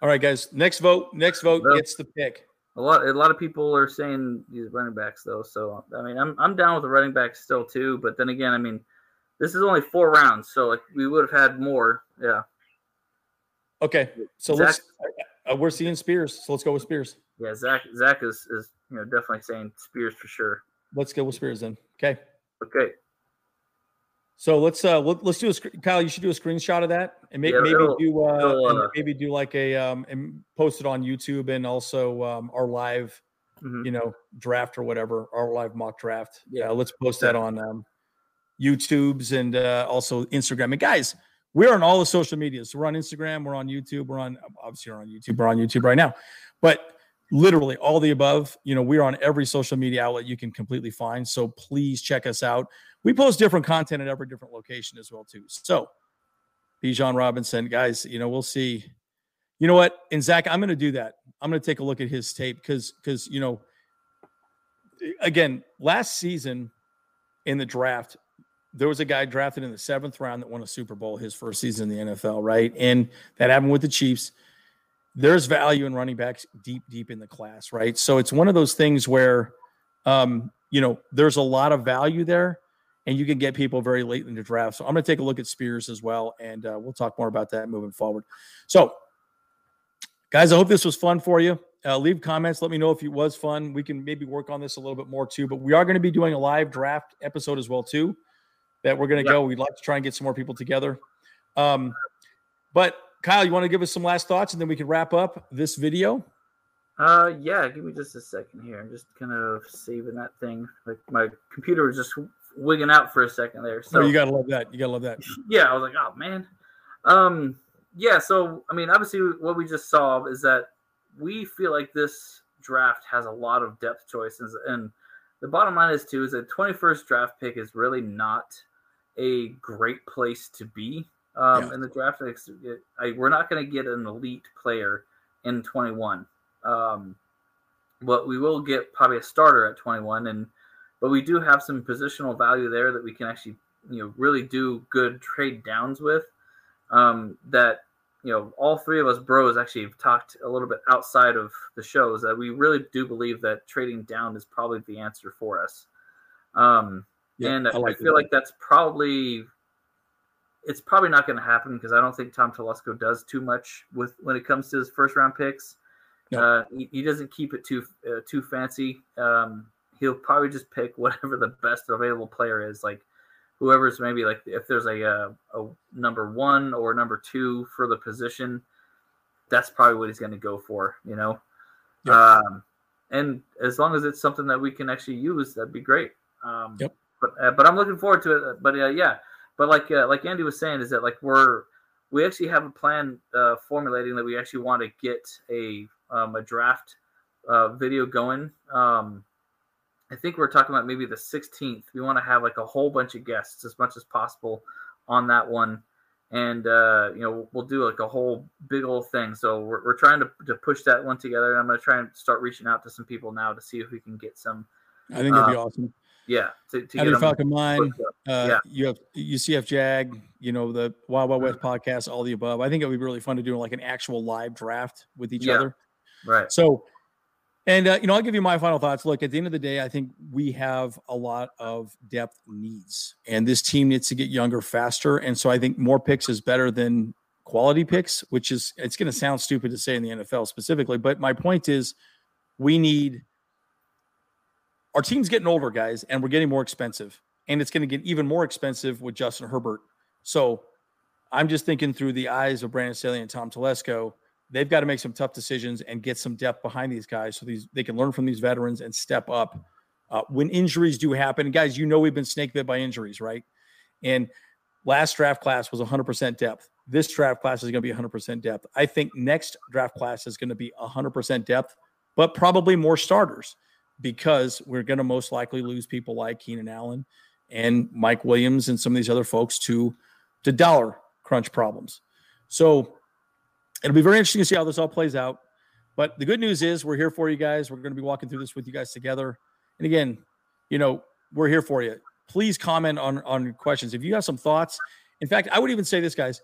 All right, guys. Next vote gets the pick. A lot of people are saying these running backs, though. So I mean, I'm down with the running backs still too. But then again, I mean, this is only 4 rounds, so we would have had more. Yeah. Okay, so Zach, we're seeing Spears, so let's go with Spears. Yeah, Zach is definitely saying Spears for sure. Let's go with Spears then. Okay. Okay. So let's do a Kyle. You should do a screenshot of that and maybe do and post it on YouTube and also our live, draft or whatever, our live mock draft. Yeah, let's post that on YouTube's and also Instagram. And guys, we're on all the social media. So we're on Instagram, we're on YouTube, we're on YouTube right now, but literally all the above. We're on every social media outlet you can completely find. So please check us out. We post different content at every different location as well, too. So, Bijan Robinson, guys, we'll see. You know what? And Zach, I'm going to do that. I'm going to take a look at his tape because, you know, again, last season in the draft, there was a guy drafted in the 7th round that won a Super Bowl his first season in the NFL, right? And that happened with the Chiefs. There's value in running backs deep in the class, right? So it's one of those things where, you know, there's a lot of value there, and you can get people very late in the draft. So I'm going to take a look at Spears as well, and we'll talk more about that moving forward. So, guys, I hope this was fun for you. Leave comments. Let me know if it was fun. We can maybe work on this a little bit more too, but we are going to be doing a live draft episode as well too that we're going to go. We'd like to try and get some more people together. But Kyle, you want to give us some last thoughts and then we can wrap up this video? Yeah, give me just a second here. I'm just kind of saving that thing. Like my computer was just wigging out for a second there. So oh, you got to love that. You got to love that. Yeah. I was like, oh man. Yeah, so, I mean, obviously what we just saw is that we feel like this draft has a lot of depth choices. And the bottom line is, too, is that 21st draft pick is really not a great place to be in the draft. We're not going to get an elite player in 21. But we will get probably a starter at 21. But we do have some positional value there that we can actually, you know, really do good trade downs with. That, you know, all three of us bros actually have talked a little bit outside of the shows that we really do believe that trading down is probably the answer for us. And I feel like that's probably, it's probably not going to happen because I don't think Tom Telesco does too much when it comes to his first round picks. Yeah. He doesn't keep it too fancy. He'll probably just pick whatever the best available player is. Like, whoever's maybe like if there's a number 1 or number 2 for the position, that's probably what he's going to go for, you know? Yep. And as long as it's something that we can actually use, that'd be great. But I'm looking forward to it. But but like Andy was saying, is that like we actually have a plan formulating that we actually want to get a draft video going. I think we're talking about maybe the 16th. We want to have like a whole bunch of guests as much as possible on that one. And, you know, we'll do like a whole big old thing. So we're trying to push that one together. And I'm going to try and start reaching out to some people now to see if we can get some. I think that'd be awesome. Yeah. Have Falcon Mine. You have UCF Jag, you know, the Wild Wild West podcast, all the above. I think it would be really fun to do like an actual live draft with each other. Right. So, and, you know, I'll give you my final thoughts. Look, at the end of the day, I think we have a lot of depth needs, and this team needs to get younger faster. And so I think more picks is better than quality picks, which is – it's going to sound stupid to say in the NFL specifically, but my point is we need – our team's getting older, guys, and we're getting more expensive, and it's going to get even more expensive with Justin Herbert. So I'm just thinking through the eyes of Brandon Staley and Tom Telesco. They've got to make some tough decisions and get some depth behind these guys so they can learn from these veterans and step up when injuries do happen. And guys, you know, we've been snake bit by injuries, right? And last draft class was 100% depth. This draft class is going to be 100% depth. I think next draft class is going to be 100% depth, but probably more starters because we're going to most likely lose people like Keenan Allen and Mike Williams and some of these other folks to dollar crunch problems. So, it'll be very interesting to see how this all plays out. But the good news is we're here for you guys. We're going to be walking through this with you guys together. And again, you know, we're here for you. Please comment on your questions. If you have some thoughts, in fact, I would even say this, guys.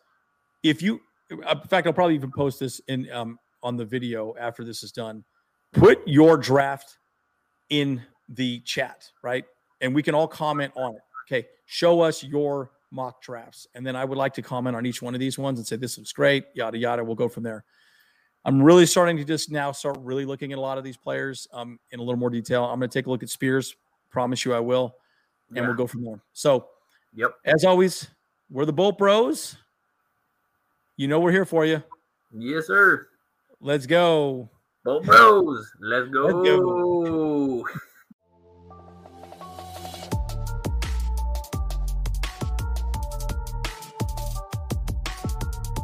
I'll probably even post this in on the video after this is done. Put your draft in the chat, right? And we can all comment on it. Okay, show us your mock drafts. And then I would like to comment on each one of these ones and say, this looks great, yada, yada. We'll go from there. I'm really starting to just now start really looking at a lot of these players in a little more detail. I'm going to take a look at Spears. Promise you I will. And we'll go from there. So as always, we're the Bolt Bros. You know we're here for you. Yes, sir. Let's go. Bolt Bros. Let's go.